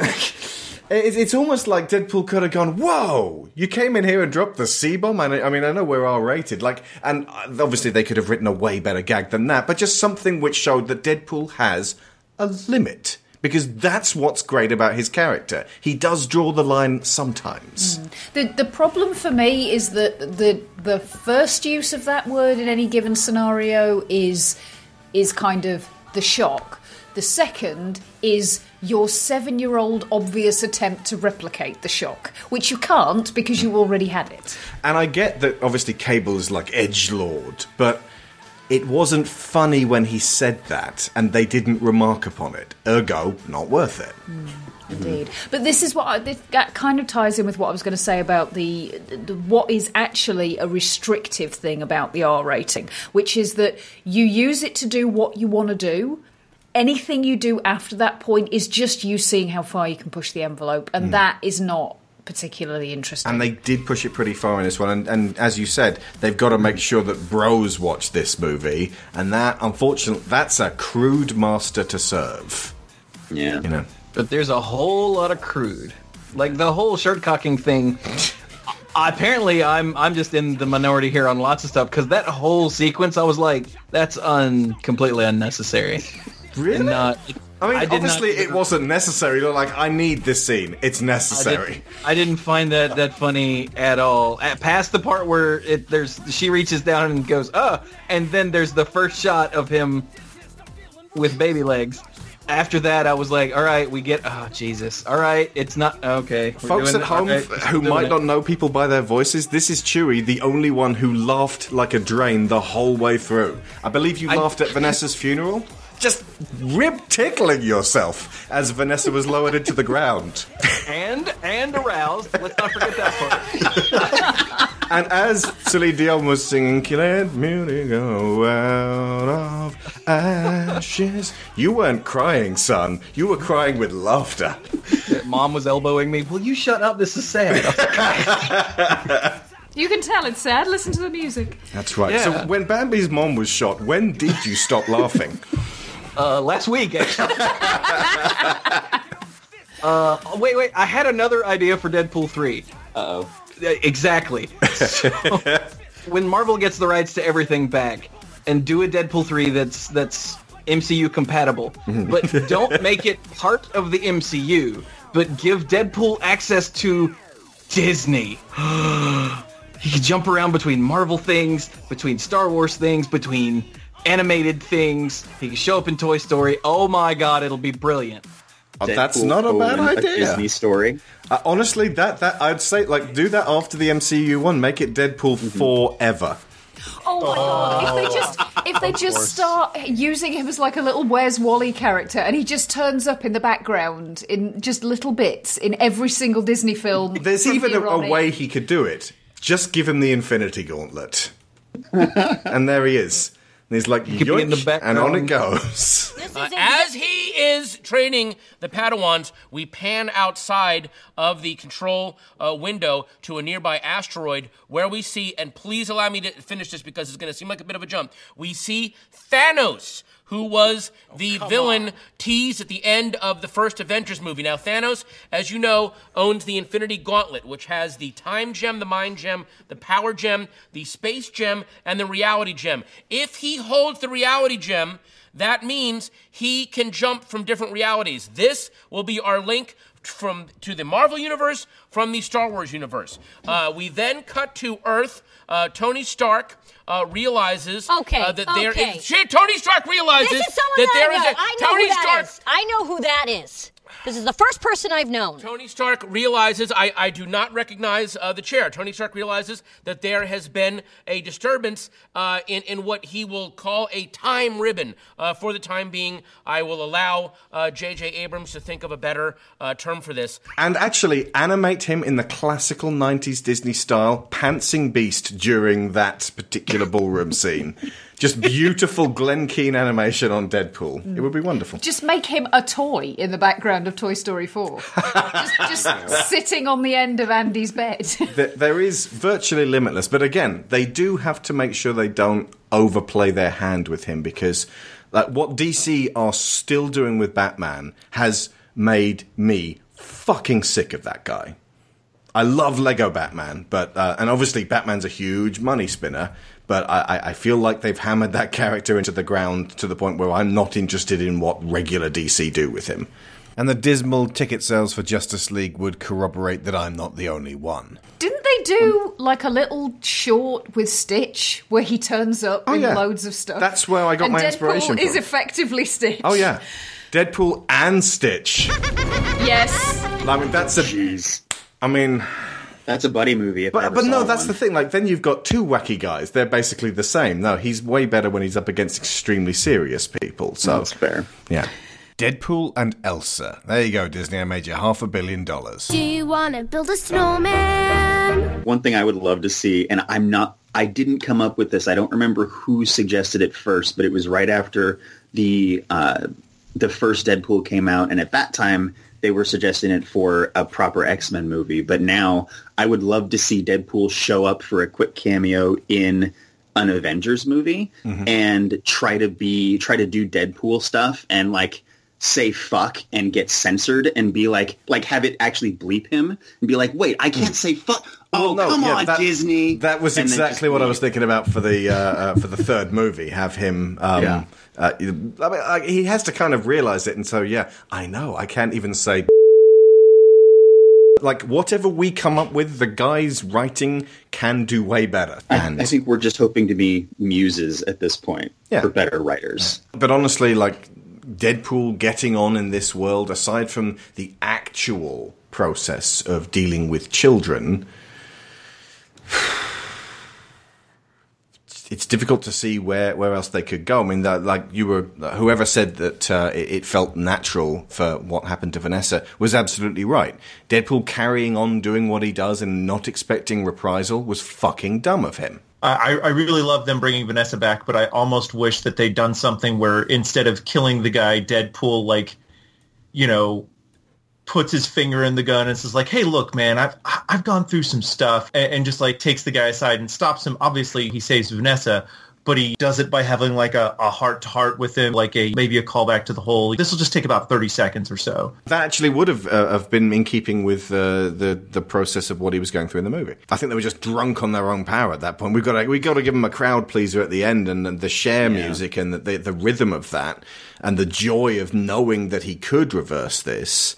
It's almost like Deadpool could have gone, whoa, you came in here and dropped the C-bomb? And I mean, I know we're R-rated. Like, and obviously they could have written a way better gag than that, but just something which showed that Deadpool has a limit. Because that's what's great about his character. He does draw the line sometimes. Mm. The problem for me is that the first use of that word in any given scenario is kind of the shock. The second is your 7-year-old obvious attempt to replicate the shock, which you can't because you already had it. And I get that obviously Cable's like edgelord, but it wasn't funny when he said that, and they didn't remark upon it. Ergo, not worth it. Mm. Indeed. But this is what that kind of ties in with what I was going to say about the what is actually a restrictive thing about the R rating, which is that you use it to do what you want to do. Anything you do after that point is just you seeing how far you can push the envelope, and that is not particularly interesting. And they did push it pretty far in this one, and as you said, they've got to make sure that bros watch this movie, and that, unfortunately, that's a crude master to serve. Yeah. You know. But there's a whole lot of crude. Like, the whole shirt-cocking thing, apparently I'm just in the minority here on lots of stuff, because that whole sequence, I was like, that's completely unnecessary. Really? Obviously it wasn't necessary. Like, I need this scene. It's necessary. I didn't find that funny at all. Past the part where she reaches down and goes, oh, and then there's the first shot of him with baby legs. After that, I was like, all right, we get... Oh, Jesus. All right, it's not... Okay. Folks at home who might not know people by their voices, this is Chewy, the only one who laughed like a drain the whole way through. I believe you laughed at Vanessa's funeral. Just rib-tickling yourself as Vanessa was lowered into the ground. And aroused. Let's not forget that part. And as Celine Dion was singing, "Let me go out of ashes," you weren't crying, son. You were crying with laughter. Mom was elbowing me. Will you shut up? This is sad. You can tell it's sad. Listen to the music. That's right. Yeah. So when Bambi's mom was shot, when did you stop laughing? Last week, actually. Wait. I had another idea for Deadpool 3. Uh-oh. Exactly. So, when Marvel gets the rights to everything back, and do a Deadpool 3 that's MCU compatible, but don't make it part of the MCU, but give Deadpool access to Disney. He can jump around between Marvel things, between Star Wars things, between animated things. He can show up in Toy Story. Oh my God, it'll be brilliant. Deadpool, that's not a bad idea. A Disney story. Honestly, that I'd say, like, do that after the MCU one. Make it Deadpool forever. Oh my God! If they just start using him as like a little Where's Wally character, and he just turns up in the background in just little bits in every single Disney film. There's even a way he could do it. Just give him the Infinity Gauntlet, and there he is. And he's like, and on it goes. As he is training the Padawans, we pan outside of the control window to a nearby asteroid where we see, and please allow me to finish this because it's going to seem like a bit of a jump, we see Thanos, who was the villain teased at the end of the first Avengers movie. Now, Thanos, as you know, owns the Infinity Gauntlet, which has the Time Gem, the Mind Gem, the Power Gem, the Space Gem, and the Reality Gem. If he holds the Reality Gem, that means he can jump from different realities. This will be our link to the Marvel Universe, from the Star Wars Universe. We then cut to Earth. Tony Stark realizes that there is... Tony Stark realizes this is someone that there is a... I know Tony who that Stark, is. I know who that is. This is the first person I've known. Tony Stark realizes... I do not recognize the chair. Tony Stark realizes that there has been a disturbance in what he will call a time ribbon. For the time being, I will allow J.J. Abrams to think of a better term for this. And actually animate him in the classical 90s Disney style pantsing beast during that particular ballroom scene. Just beautiful Glen Keane animation on Deadpool. It would be wonderful. Just make him a toy in the background of Toy Story 4. just sitting on the end of Andy's bed. There is virtually limitless. But again, they do have to make sure they don't overplay their hand with him, because what DC are still doing with Batman has made me fucking sick of that guy. I love Lego Batman, but and obviously Batman's a huge money spinner, but I feel like they've hammered that character into the ground to the point where I'm not interested in what regular DC do with him. And the dismal ticket sales for Justice League would corroborate that I'm not the only one. Didn't they do like a little short with Stitch where he turns up in loads of stuff? That's where I got my inspiration from. Deadpool is effectively Stitch. Oh yeah. Deadpool and Stitch. Yes. I mean, that's a... Jeez. I mean... That's a buddy movie. But that's the thing. Like, then you've got two wacky guys. They're basically the same. No, he's way better when he's up against extremely serious people. So that's fair. Yeah. Deadpool and Elsa. There you go, Disney. I made you $500 million. Do you want to build a snowman? One thing I would love to see, and I didn't come up with this. I don't remember who suggested it first, but it was right after the first Deadpool came out, and at that time they were suggesting it for a proper X-Men movie. But now I would love to see Deadpool show up for a quick cameo in an Avengers movie, mm-hmm. and try to do Deadpool stuff and like say fuck and get censored and be like have it actually bleep him and be like, wait, I can't say fuck. Oh, no, come on, Disney. That was exactly what I was thinking about for the third movie. Have him. Yeah. I mean, he has to kind of realize it, and so yeah, I know I can't even say. Like, whatever we come up with, the guys writing can do way better. And I think we're just hoping to be muses at this point, yeah. for better writers. But honestly, like, Deadpool getting on in this world, aside from the actual process of dealing with children. It's difficult to see where else they could go. I mean, whoever said that it felt natural for what happened to Vanessa was absolutely right. Deadpool carrying on doing what he does and not expecting reprisal was fucking dumb of him. I really love them bringing Vanessa back, but I almost wish that they'd done something where instead of killing the guy, Deadpool, like, you know, puts his finger in the gun and says, like, hey, look, man, I've gone through some stuff, and just, like, takes the guy aside and stops him. Obviously, he saves Vanessa, but he does it by having, like, a heart-to-heart with him, like maybe a callback to the whole, this will just take about 30 seconds or so. That actually would have been in keeping with the process of what he was going through in the movie. I think they were just drunk on their own power at that point. We've got to give him a crowd-pleaser at the end, and the Cher music and the rhythm of that, and the joy of knowing that he could reverse this.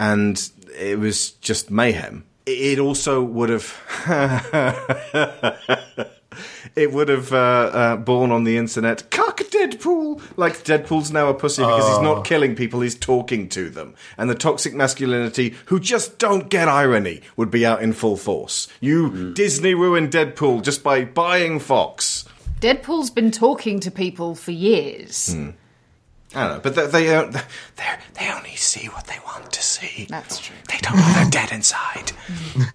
And it was just mayhem. It also would have... it would have borne on the internet, cuck Deadpool! Like, Deadpool's now a pussy because he's not killing people, he's talking to them. And the toxic masculinity, who just don't get irony, would be out in full force. Disney ruined Deadpool just by buying Fox. Deadpool's been talking to people for years. Mm. I don't know, but they only see what they want to see. That's true. They don't know they're dead inside.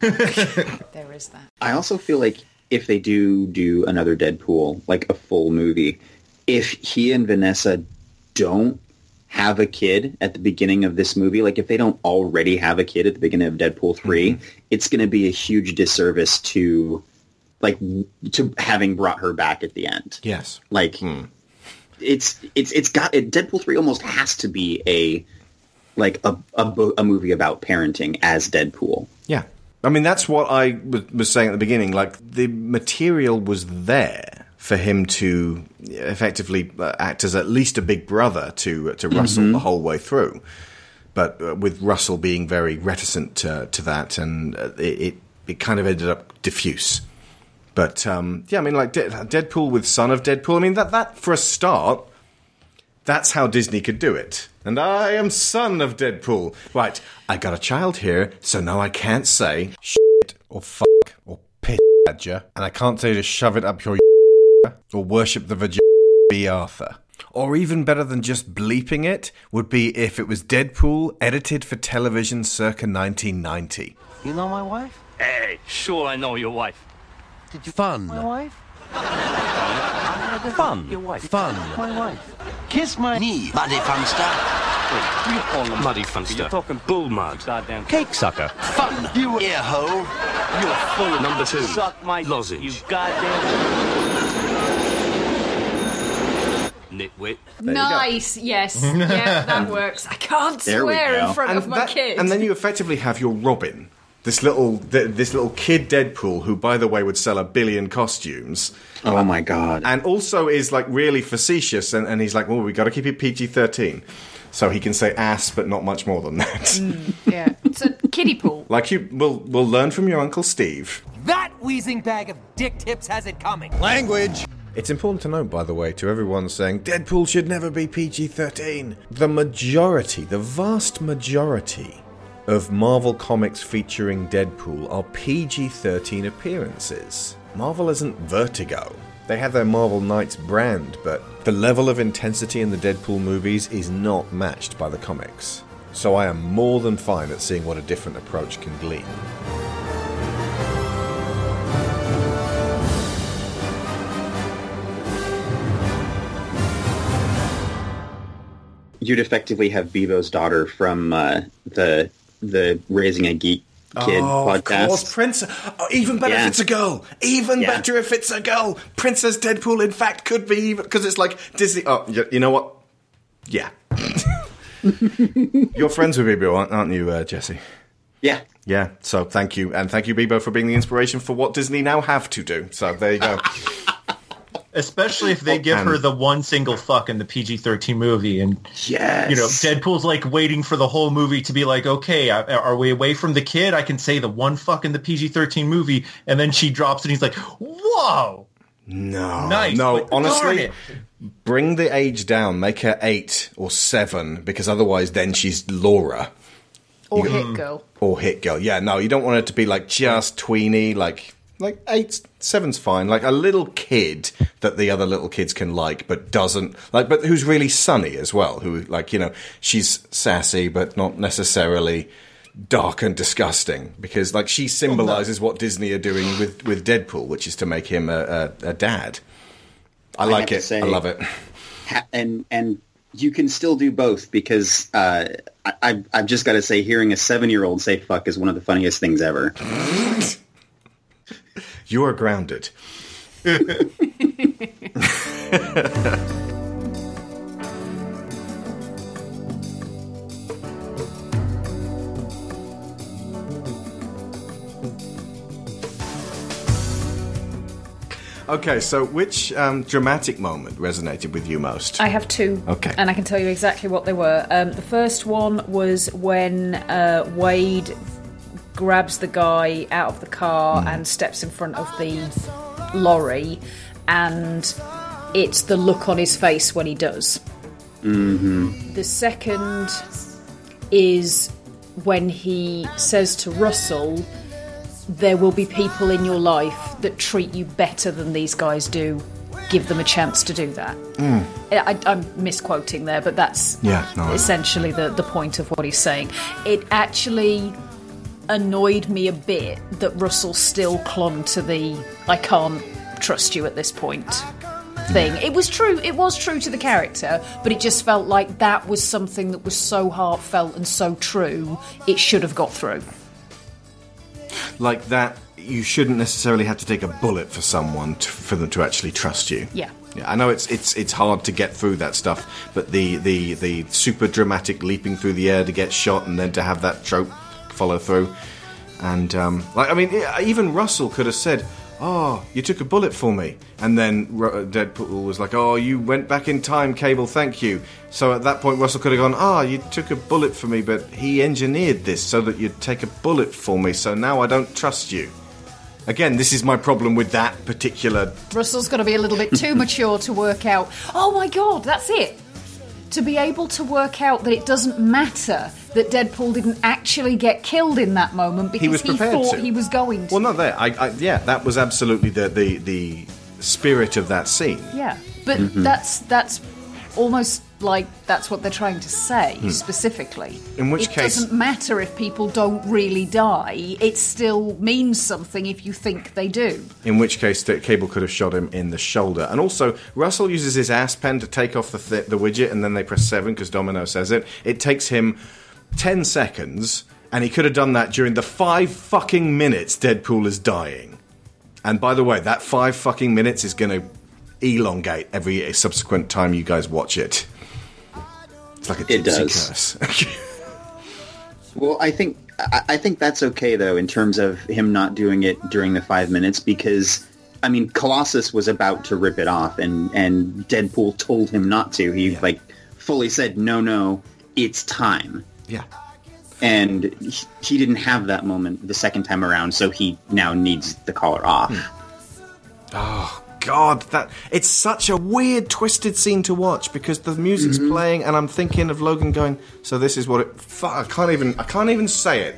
There is that. I also feel like if they do another Deadpool, like a full movie, if he and Vanessa don't have a kid at the beginning of this movie, like if they don't already have a kid at the beginning of Deadpool 3, mm-hmm. it's going to be a huge disservice to having brought her back at the end. Yes. Like... Mm. It's got it. Deadpool 3 almost has to be a movie about parenting as Deadpool. Yeah, I mean that's what I was saying at the beginning. Like, the material was there for him to effectively act as at least a big brother to Russell the whole way through. But with Russell being very reticent to that, and it kind of ended up diffuse. But, yeah, I mean, like, Deadpool with Son of Deadpool. I mean, that for a start, that's how Disney could do it. And I am Son of Deadpool. Right, I got a child here, so now I can't say shit or fuck or piss, badger. And I can't tell you to shove it up your or worship the vagina B. Arthur. Or even better than just bleeping it would be if it was Deadpool edited for television circa 1990. You know my wife? Hey, sure I know your wife. Did you fun? My wife? Fun. Your wife. Fun. My wife. Kiss my knee. Muddy funster. Wait, you call him muddy funster? You're talking bull mud. Goddamn cake sucker. Fun. You ear hole. You're full of number two. Suck my lozenge. You goddamn nitwit. Nice. Yes. Yeah, that works. I can't swear in front of my kids. And then you effectively have your Robin. This little kid Deadpool, who, by the way, would sell 1 billion costumes. Oh, my God. And also is, like, really facetious, and he's like, well, we got to keep it PG-13. So he can say ass, but not much more than that. Mm, yeah. It's a kiddie pool. Like, we'll learn from your Uncle Steve. That wheezing bag of dick tips has it coming. Language. It's important to note, by the way, to everyone saying Deadpool should never be PG-13. The majority, the vast majority of Marvel comics featuring Deadpool are PG-13 appearances. Marvel isn't Vertigo. They have their Marvel Knights brand, but the level of intensity in the Deadpool movies is not matched by the comics. So I am more than fine at seeing what a different approach can glean. You'd effectively have Bebo's daughter from the Raising a Geek Kid podcast. Of course, Princess. Oh, even better if it's a girl. Even better if it's a girl. Princess Deadpool, in fact, could be, because it's like Disney. Oh, you know what? Yeah. You're friends with Bebo, aren't you, Jesse? Yeah. Yeah. So thank you, and thank you, Bebo, for being the inspiration for what Disney now have to do. So there you go. Especially if they give her the one single fuck in the PG-13 movie, and you know, Deadpool's like waiting for the whole movie to be like, okay, are we away from the kid? I can say the one fuck in the PG-13 movie, and then she drops it. And he's like, whoa, no, nice, no, like, honestly, bring the age down, make her 8 or 7, because otherwise, then she's Laura or Hit Girl or Hit Girl. Yeah, no, you don't want her to be like just tweeny, like. Like 8, 7's fine. Like a little kid that the other little kids can like, but doesn't like, but who's really sunny as well. Who, like, you know, she's sassy, but not necessarily dark and disgusting, because like she symbolizes what Disney are doing with Deadpool, which is to make him a dad. I like it. Say, I love it. And you can still do both, because I've just got to say, hearing a 7-year-old say fuck is one of the funniest things ever. You are grounded. Okay, so which dramatic moment resonated with you most? I have two. Okay. And I can tell you exactly what they were. The first one was when Wade grabs the guy out of the car and steps in front of the lorry, and it's the look on his face when he does. Mm-hmm. The second is when he says to Russell, there will be people in your life that treat you better than these guys do. Give them a chance to do that. Mm. I'm misquoting there, but that's essentially the point of what he's saying. It actually annoyed me a bit that Russell still clung to the I can't trust you at this point thing. It was true to the character, but it just felt like that was something that was so heartfelt and so true, it should have got through. Like that, you shouldn't necessarily have to take a bullet for someone for them to actually trust you. Yeah, I know it's hard to get through that stuff, but the super dramatic leaping through the air to get shot and then to have that trope follow through, and even Russell could have said, "Oh, you took a bullet for me," and then Deadpool was like, "Oh, you went back in time, Cable. Thank you." So at that point, Russell could have gone, "Ah, you took a bullet for me, but he engineered this so that you'd take a bullet for me. So now I don't trust you." Again, this is my problem with that particular. Russell's got to be a little bit too mature to work out. Oh my God, that's it. To be able to work out that it doesn't matter that Deadpool didn't actually get killed in that moment, because he thought he was going to. Well, not there. That was absolutely the spirit of that scene. Yeah, but that's almost like that's what they're trying to say specifically. In which case, it doesn't matter if people don't really die; it still means something if you think they do. In which case, Cable could have shot him in the shoulder, and also Russell uses his ass pen to take off the widget, and then they press 7 because Domino says it. It takes him 10 seconds, and he could have done that during the 5 fucking minutes Deadpool is dying. And by the way, that 5 fucking minutes is going to elongate every subsequent time you guys watch it. It's like a gypsy curse. Well, I think that's okay, though, in terms of him not doing it during the 5 minutes, because, I mean, Colossus was about to rip it off, and Deadpool told him not to. He, fully said, no, it's time. Yeah. And he didn't have that moment the second time around, so he now needs the collar off. Oh, God, that it's such a weird, twisted scene to watch because the music's playing, and I'm thinking of Logan going, so this is what it. I can't even say it.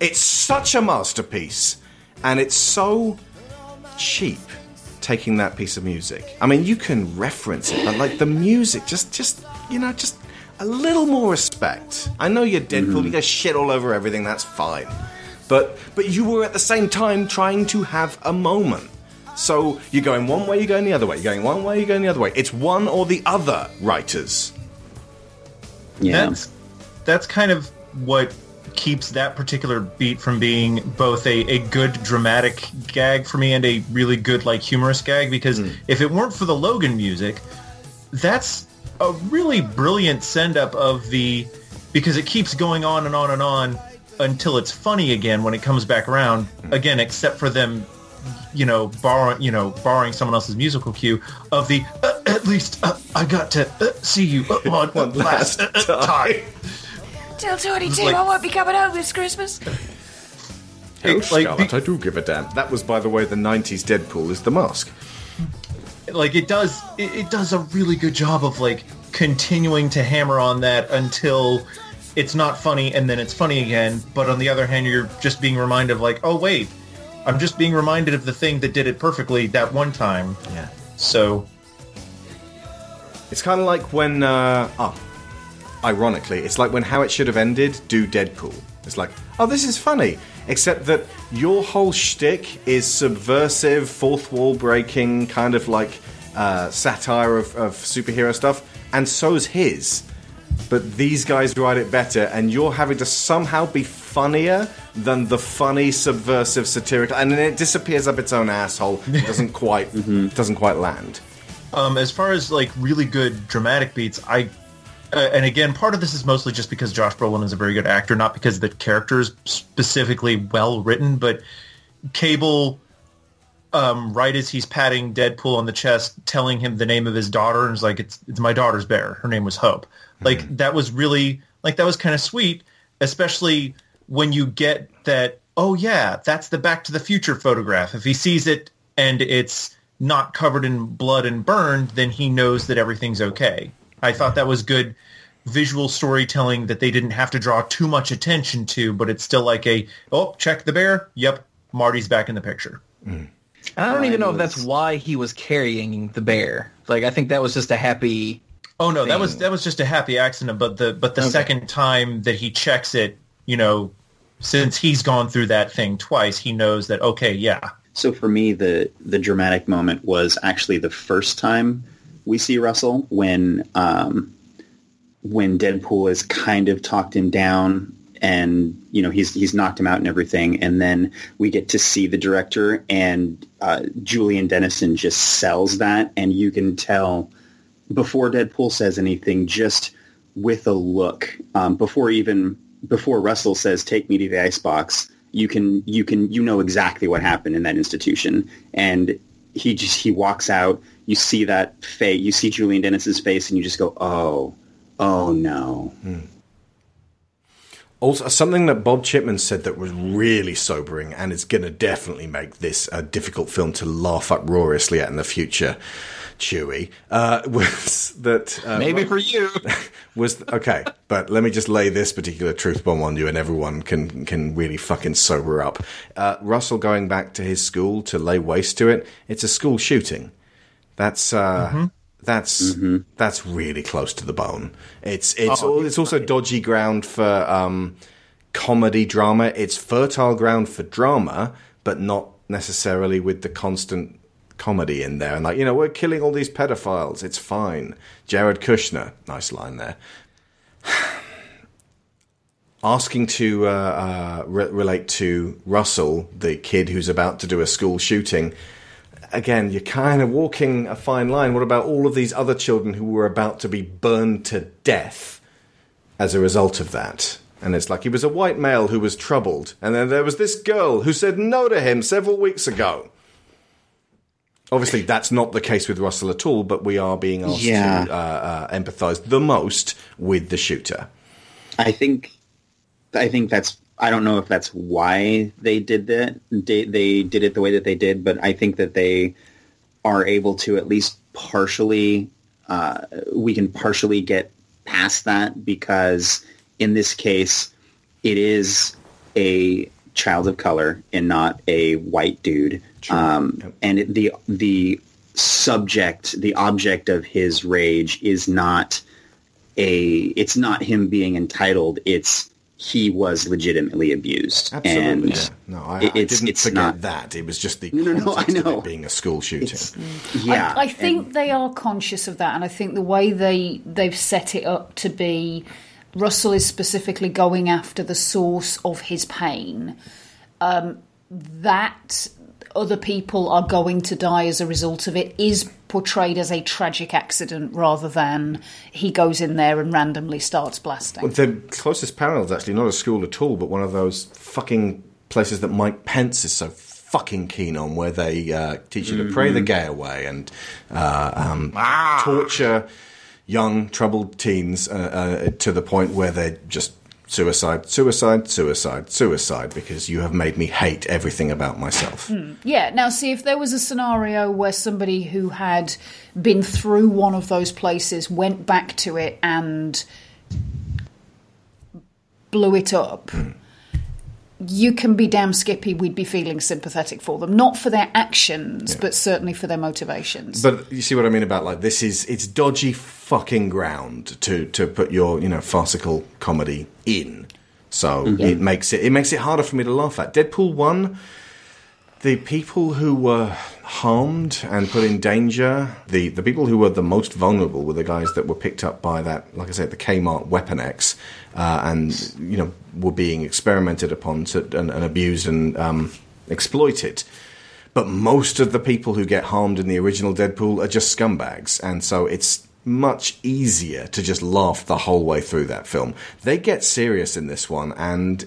It's such a masterpiece, and it's so cheap. Taking that piece of music. I mean, you can reference it, but like the music, just a little more respect. I know you're Deadpool, you got shit all over everything, that's fine. But you were at the same time trying to have a moment. So you're going one way, you're going the other way. You're going one way, you're going the other way. It's one or the other, writers. Yeah. That's kind of what keeps that particular beat from being both a good dramatic gag for me and a really good, like, humorous gag, because if it weren't for the Logan music, that's a really brilliant send-up of the... because it keeps going on and on and on until it's funny again when it comes back around. Again, except for them, borrowing someone else's musical cue of the, at least I got to see you one last time. Till 22, like, I won't be coming home this Christmas. Oh, Scarlett, I do give a damn. That was, by the way, the 90s Deadpool is the mask. Like, it does a really good job of, like, continuing to hammer on that until it's not funny, and then it's funny again. But on the other hand, you're just being reminded of, like, oh, wait, I'm just being reminded of the thing that did it perfectly that one time. Yeah. So. It's kind of like when, ironically, it's like when How It Should Have Ended do Deadpool. It's like, oh, this is funny, except that your whole shtick is subversive, fourth wall breaking, kind of like satire of superhero stuff, and so's his. But these guys write it better, and you're having to somehow be funnier than the funny, subversive, satirical, and then it disappears up its own asshole. It doesn't quite, land. As far as like really good dramatic beats, and again, part of this is mostly just because Josh Brolin is a very good actor, not because the character is specifically well-written, but Cable, right as he's patting Deadpool on the chest, telling him the name of his daughter, and is like, it's my daughter's bear. Her name was Hope. Like, that was really, like, that was kind of sweet, especially when you get that, oh, yeah, that's the Back to the Future photograph. If he sees it and it's not covered in blood and burned, then he knows that everything's okay. I thought that was good visual storytelling that they didn't have to draw too much attention to, but it's still like check the bear. Yep, Marty's back in the picture. I don't even know if that's why he was carrying the bear. Like, I think that was just a happy. Oh no, thing. that was just a happy accident. But the second time that he checks it, since he's gone through that thing twice, he knows that. Okay, yeah. So for me, the dramatic moment was actually the first time we see Russell when Deadpool has kind of talked him down and, he's knocked him out and everything. And then we get to see the director and Julian Dennison just sells that. And you can tell before Deadpool says anything, just with a look, before Russell says, take me to the icebox, you know exactly what happened in that institution. And he walks out. You see that face. You see Julian Dennis's face, and you just go, "Oh no." Also, something that Bob Chipman said that was really sobering, and it's going to definitely make this a difficult film to laugh uproariously at in the future. Chewy was that maybe for you was okay, but let me just lay this particular truth bomb on you, and everyone can really fucking sober up. Russell going back to his school to lay waste to it. It's a school shooting. That's really close to the bone. It's also dodgy ground for comedy drama. It's fertile ground for drama, but not necessarily with the constant comedy in there. And like, we're killing all these pedophiles. It's fine. Jared Kushner, nice line there. Asking to relate to Russell, the kid who's about to do a school shooting. Again, you're kind of walking a fine line. What about all of these other children who were about to be burned to death as a result of that? And it's like he was a white male who was troubled. And then there was this girl who said no to him several weeks ago. Obviously, that's not the case with Russell at all, but we are being asked to empathize the most with the shooter. I think that's I don't know if that's why they did that. They did it the way that they did, but I think that they are able to at least partially, we can partially get past that, because in this case, it is a child of color and not a white dude. Sure. And the subject, the object of his rage is not it's not him being entitled. It's he was legitimately abused. Absolutely. And yeah. No, I didn't forget that. It was just the context of it being a school shooting. Yeah. I think they are conscious of that, and I think the way they've set it up to be Russell is specifically going after the source of his pain, that other people are going to die as a result of it, is portrayed as a tragic accident rather than he goes in there and randomly starts blasting. Well, the closest parallel is actually not a school at all, but one of those fucking places that Mike Pence is so fucking keen on, where they teach you to pray the gay away and torture young troubled teens to the point where they're just suicide, because you have made me hate everything about myself. Yeah, now see, if there was a scenario where somebody who had been through one of those places went back to it and blew it up, you can be damn skippy, we'd be feeling sympathetic for them. Not for their actions, but certainly for their motivations. But you see what I mean about, like, this is... It's dodgy fucking ground to put your, farcical comedy in. So it makes it harder for me to laugh at. Deadpool 1, the people who were harmed and put in danger, the people who were the most vulnerable were the guys that were picked up by that, like I said, the Kmart Weapon X, and, were being experimented upon and abused and exploited. But most of the people who get harmed in the original Deadpool are just scumbags, and so it's much easier to just laugh the whole way through that film. They get serious in this one, and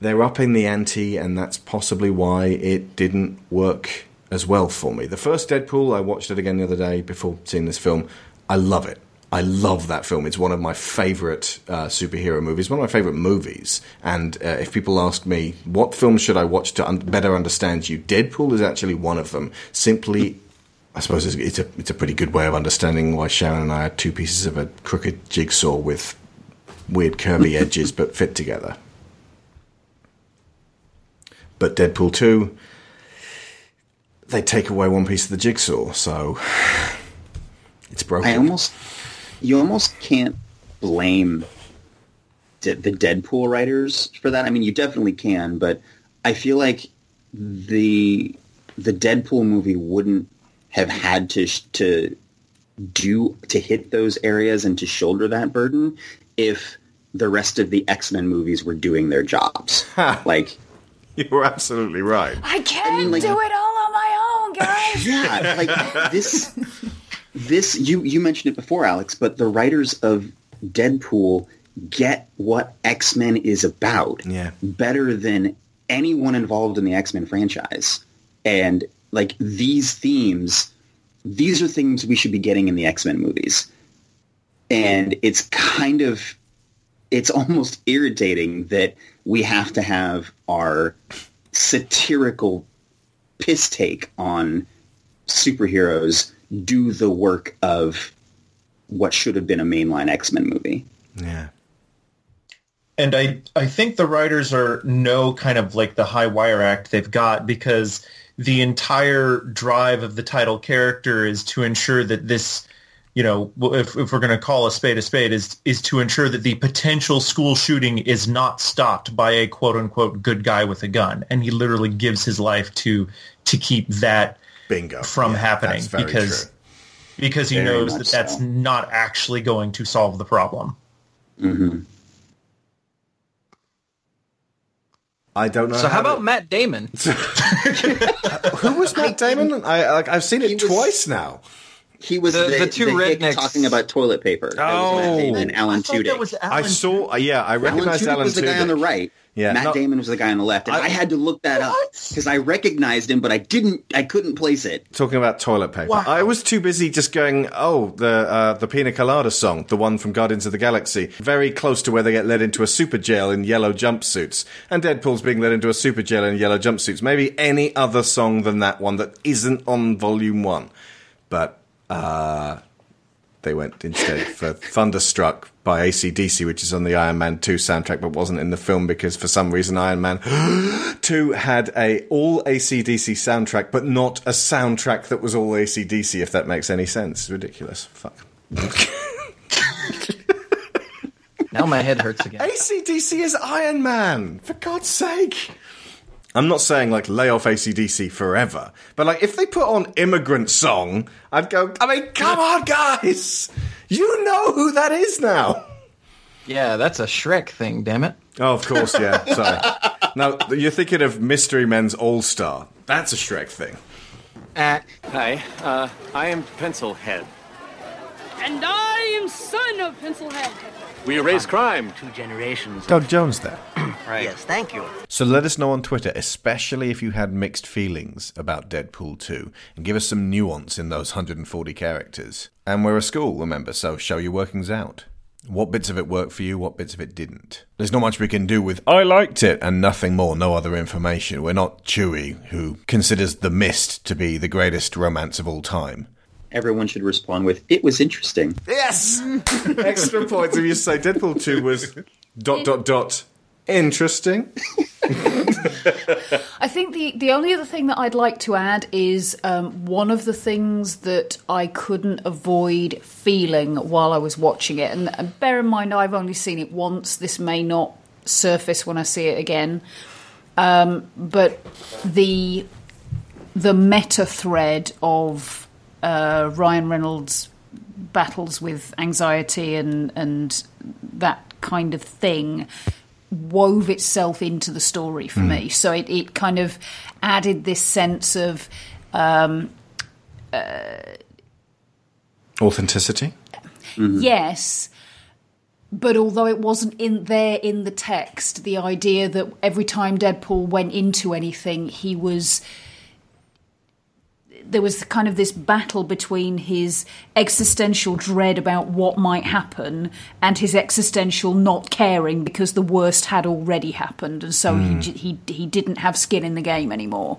they're upping the ante, and that's possibly why it didn't work as well for me. The first Deadpool, I watched it again the other day before seeing this film. I love it. I love that film. It's one of my favourite superhero movies, one of my favourite movies. And if people ask me, what film should I watch to better understand you? Deadpool is actually one of them. Simply, I suppose it's a pretty good way of understanding why Sharon and I are two pieces of a crooked jigsaw with weird curvy edges but fit together. But Deadpool 2, they take away one piece of the jigsaw, so it's broken. You almost can't blame the Deadpool writers for that. I mean, you definitely can, but I feel like the Deadpool movie wouldn't have had to hit those areas and to shoulder that burden if the rest of the X-Men movies were doing their jobs. Like, you're absolutely right. I can't do it all on my own, guys. Yeah, like this. This, you mentioned it before, Alex, but the writers of Deadpool get what X-Men is about better than anyone involved in the X-Men franchise. And, like, these themes, these are things we should be getting in the X-Men movies. And it's kind of, it's almost irritating that we have to have our satirical piss take on superheroes do the work of what should have been a mainline X-Men movie. Yeah. And I think the writers know kind of like the high wire act they've got, because the entire drive of the title character is to ensure that this, if we're going to call a spade, is to ensure that the potential school shooting is not stopped by a quote-unquote good guy with a gun. And he literally gives his life to keep that Bingo. From happening, because he knows that that's not actually going to solve the problem. Mm-hmm. I don't know. So how about Matt Damon? Who was Matt Damon? I've seen it twice now. He was the two rednecks talking about toilet paper. That was Matt Damon, Alan Tudyk. I recognized Alan Tudyk was the guy on the right. Yeah, Matt Damon was the guy on the left. And I had to look that up because I recognized him, but I couldn't place it. Talking about toilet paper. Wow. I was too busy just going, the Pina Colada song, the one from Guardians of the Galaxy, very close to where they get led into a super jail in yellow jumpsuits. And Deadpool's being led into a super jail in yellow jumpsuits. Maybe any other song than that one that isn't on Volume 1. But they went instead for Thunderstruck by AC/DC, which is on the Iron Man 2 soundtrack, but wasn't in the film because for some reason Iron Man 2 had a all AC/DC soundtrack, but not a soundtrack that was all AC/DC, if that makes any sense. It's ridiculous. Fuck. Now my head hurts again. AC/DC is Iron Man, for God's sake. I'm not saying, lay off AC/DC forever, but, if they put on Immigrant Song, I'd go, come on, guys! You know who that is now! Yeah, that's a Shrek thing, damn it. Oh, of course, yeah, sorry. Now, you're thinking of Mystery Men's All-Star. That's a Shrek thing. Hi, I am Pencilhead. And I am son of Pencilhead. We erase crime. Two generations. Doug Jones there. Right. Yes, thank you. So let us know on Twitter, especially if you had mixed feelings about Deadpool 2, and give us some nuance in those 140 characters. And we're a school, remember, so show your workings out. What bits of it worked for you, what bits of it didn't. There's not much we can do with, I liked it, and nothing more, no other information. We're not Chewie, who considers The Mist to be the greatest romance of all time. Everyone should respond with, it was interesting. Yes! Extra points if you say Deadpool 2 was ... interesting. I think the only other thing that I'd like to add is one of the things that I couldn't avoid feeling while I was watching it. And bear in mind, I've only seen it once. This may not surface when I see it again. But the meta thread of... Ryan Reynolds' battles with anxiety and that kind of thing wove itself into the story for me. So it kind of added this sense of... authenticity? Yes. But although it wasn't in the text, the idea that every time Deadpool went into anything, he was... There was kind of this battle between his existential dread about what might happen and his existential not caring because the worst had already happened. And so he didn't have skin in the game anymore.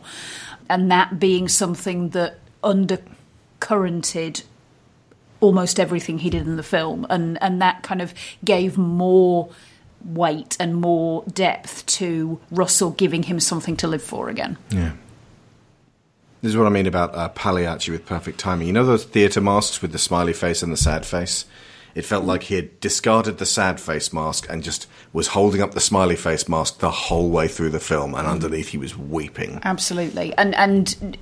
And that being something that undercurrented almost everything he did in the film. And that kind of gave more weight and more depth to Russell giving him something to live for again. Yeah. This is what I mean about Pagliacci with perfect timing. You know those theatre masks with the smiley face and the sad face? It felt like he had discarded the sad face mask and just was holding up the smiley face mask the whole way through the film, and underneath he was weeping. Absolutely. And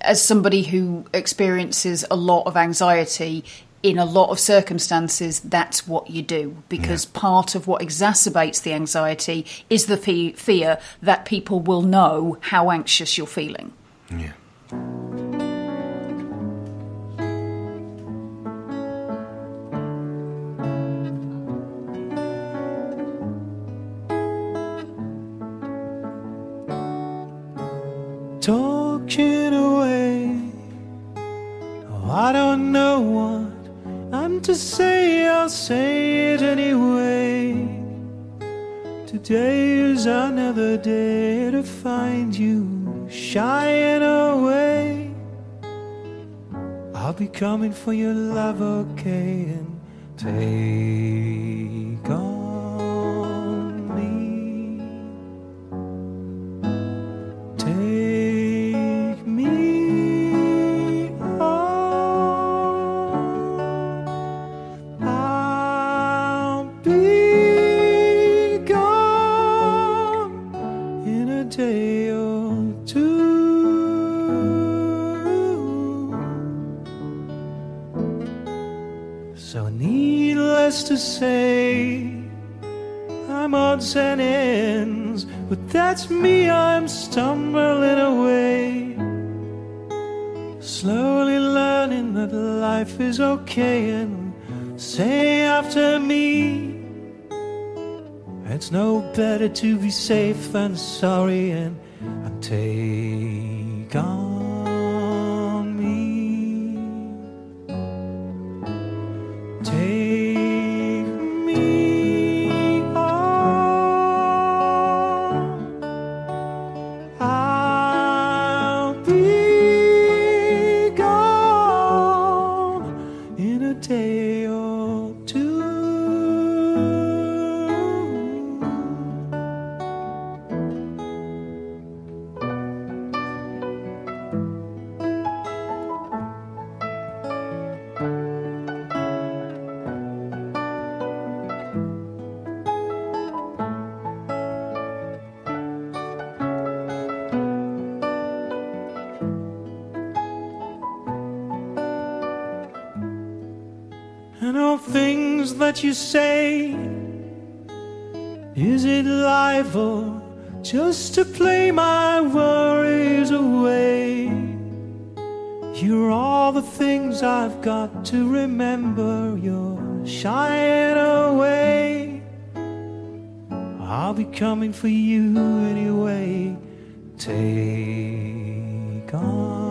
as somebody who experiences a lot of anxiety, in a lot of circumstances, that's what you do, because part of what exacerbates the anxiety is the fear that people will know how anxious you're feeling. Yeah. Talking away. Oh, I don't know what I'm to say. I'll say it anyway. Today is another day to find you. Shying away. I'll be coming for your love, okay? And take on me. Take me on. I'll be gone in a day or so needless to say, I'm odds and ends, but that's me, I'm stumbling away, slowly learning that life is okay, and say after me, it's no better to be safe than sorry, and take on me, take me on, I'll be gone in a day or two. That you say, is it life or just to play my worries away? You're all the things I've got to remember, you're shying away. I'll be coming for you anyway, take on.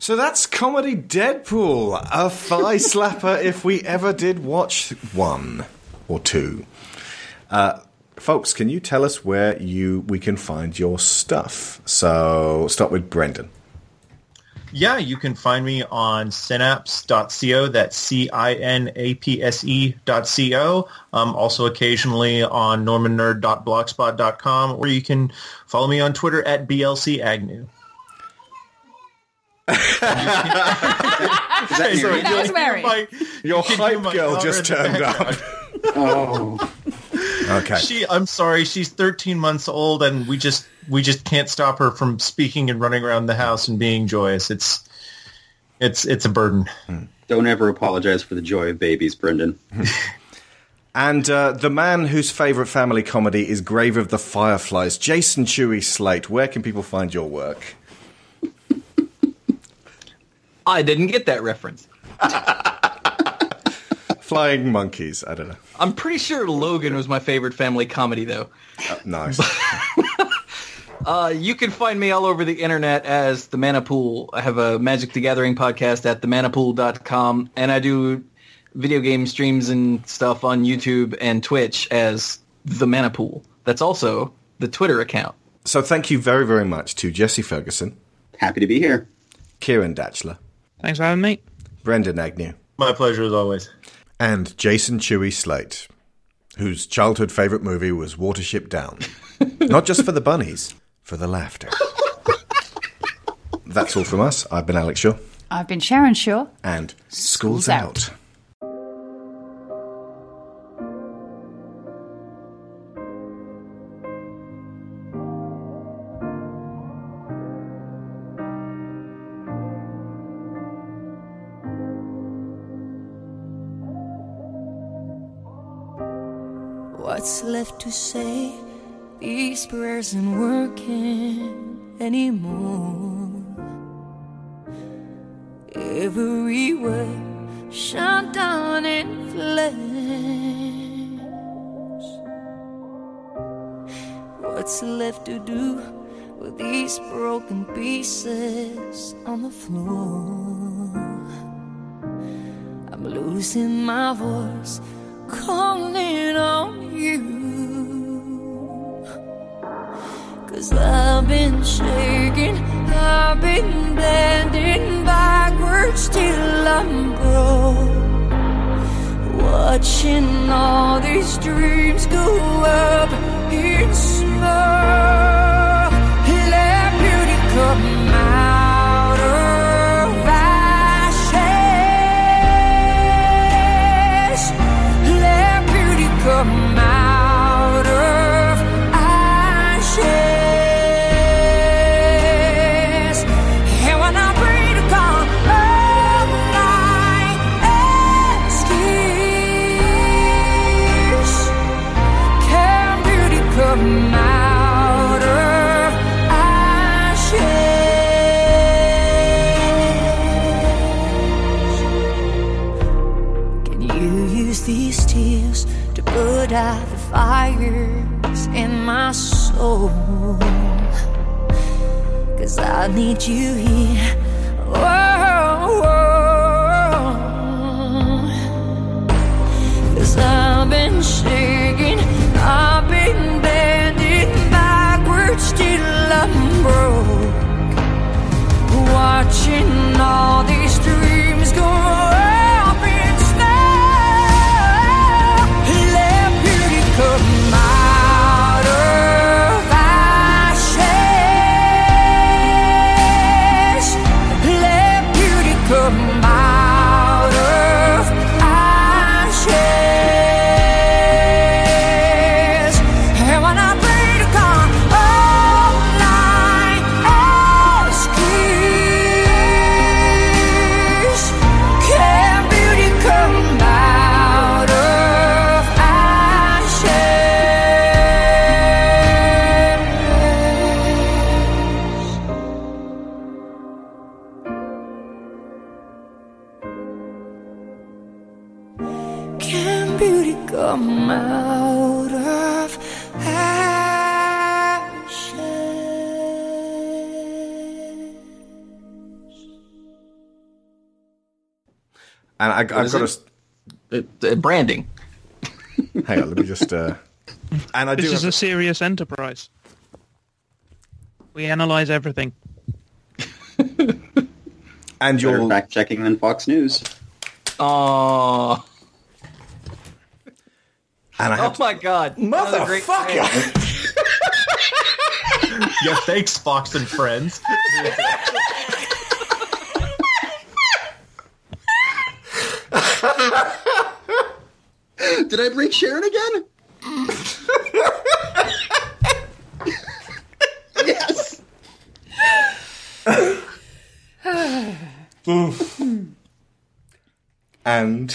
So that's comedy Deadpool, a thigh slapper if we ever did watch one or two. Folks, can you tell us where we can find your stuff? So start with Brendan. Yeah, you can find me on synapse.co, that's CINAPSE.co. Also occasionally on normannerd.blogspot.com, or you can follow me on Twitter at BLCAgnew. Your hype girl just turned up. Oh, okay. I'm sorry, she's 13 months old, and we just can't stop her from speaking and running around the house and being joyous. It's a burden. Don't ever apologize for the joy of babies, Brendan. And the man whose favorite family comedy is Grave of the Fireflies, Jason Chewy Slate. Where can people find your work? I didn't get that reference. Flying monkeys, I don't know. I'm pretty sure Logan was my favorite family comedy, though. Nice. You can find me all over the internet as The Mana Pool. I have a Magic the Gathering podcast at themanapool.com, and I do video game streams and stuff on YouTube and Twitch as The Mana Pool. That's also the Twitter account. So thank you very, very much to Jesse Ferguson. Happy to be here. Kieran Datchler. Thanks for having me. Brendan Agnew. My pleasure as always. And Jason Chewy Slate, whose childhood favourite movie was Watership Down. Not just for the bunnies, for the laughter. That's all from us. I've been Alex Shaw. I've been Sharon Shaw. And School's Out. What's left to say? These prayers aren't working anymore. Every word shut down in flames. What's left to do with these broken pieces on the floor? I'm losing my voice, calling on you. 'Cause I've been shaking, I've been bending backwards till I'm broke, watching all these dreams go up in smoke. Let beauty come out of ashes. Let beauty come out of ashes. And when I pray to God, all I ask is, can beauty come out? Put out the fires in my soul, 'cause I need you here. Oh, oh. 'Cause I've been shaking, I've been bending backwards till I'm broke, watching all these dreams go away. Come out of ashes. Let beauty come out of ashes. And when I pray to God, all I ask is, can beauty come out of ashes? Can beauty come out of ashes? And I've got a branding. Hang on, let me just. And I do. This is a serious enterprise. We analyze everything. And you're fact checking than Fox News. Oh. And I have my God. Motherfucker! Yeah, thanks, Fox and Friends. Did I bring Sharon again? Yes. Oof. And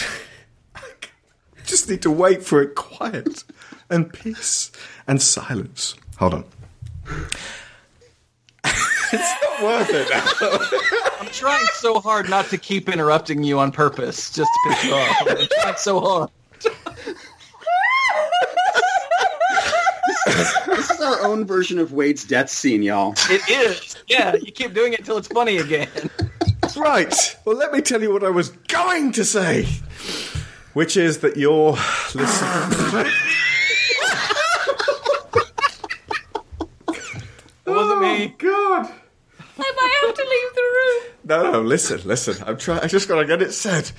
just need to wait for it quiet and peace and silence. Hold on. It's not worth it. I'm trying so hard not to keep interrupting you on purpose just to piss you off. I'm trying so hard. This is our own version of Wade's death scene, y'all. It is. Yeah, you keep doing it until it's funny again. Right. Well, let me tell you what I was going to say. Which is that you're listening. That wasn't me. God. I might have to leave the room. No, listen. I'm trying. I just got to get it said.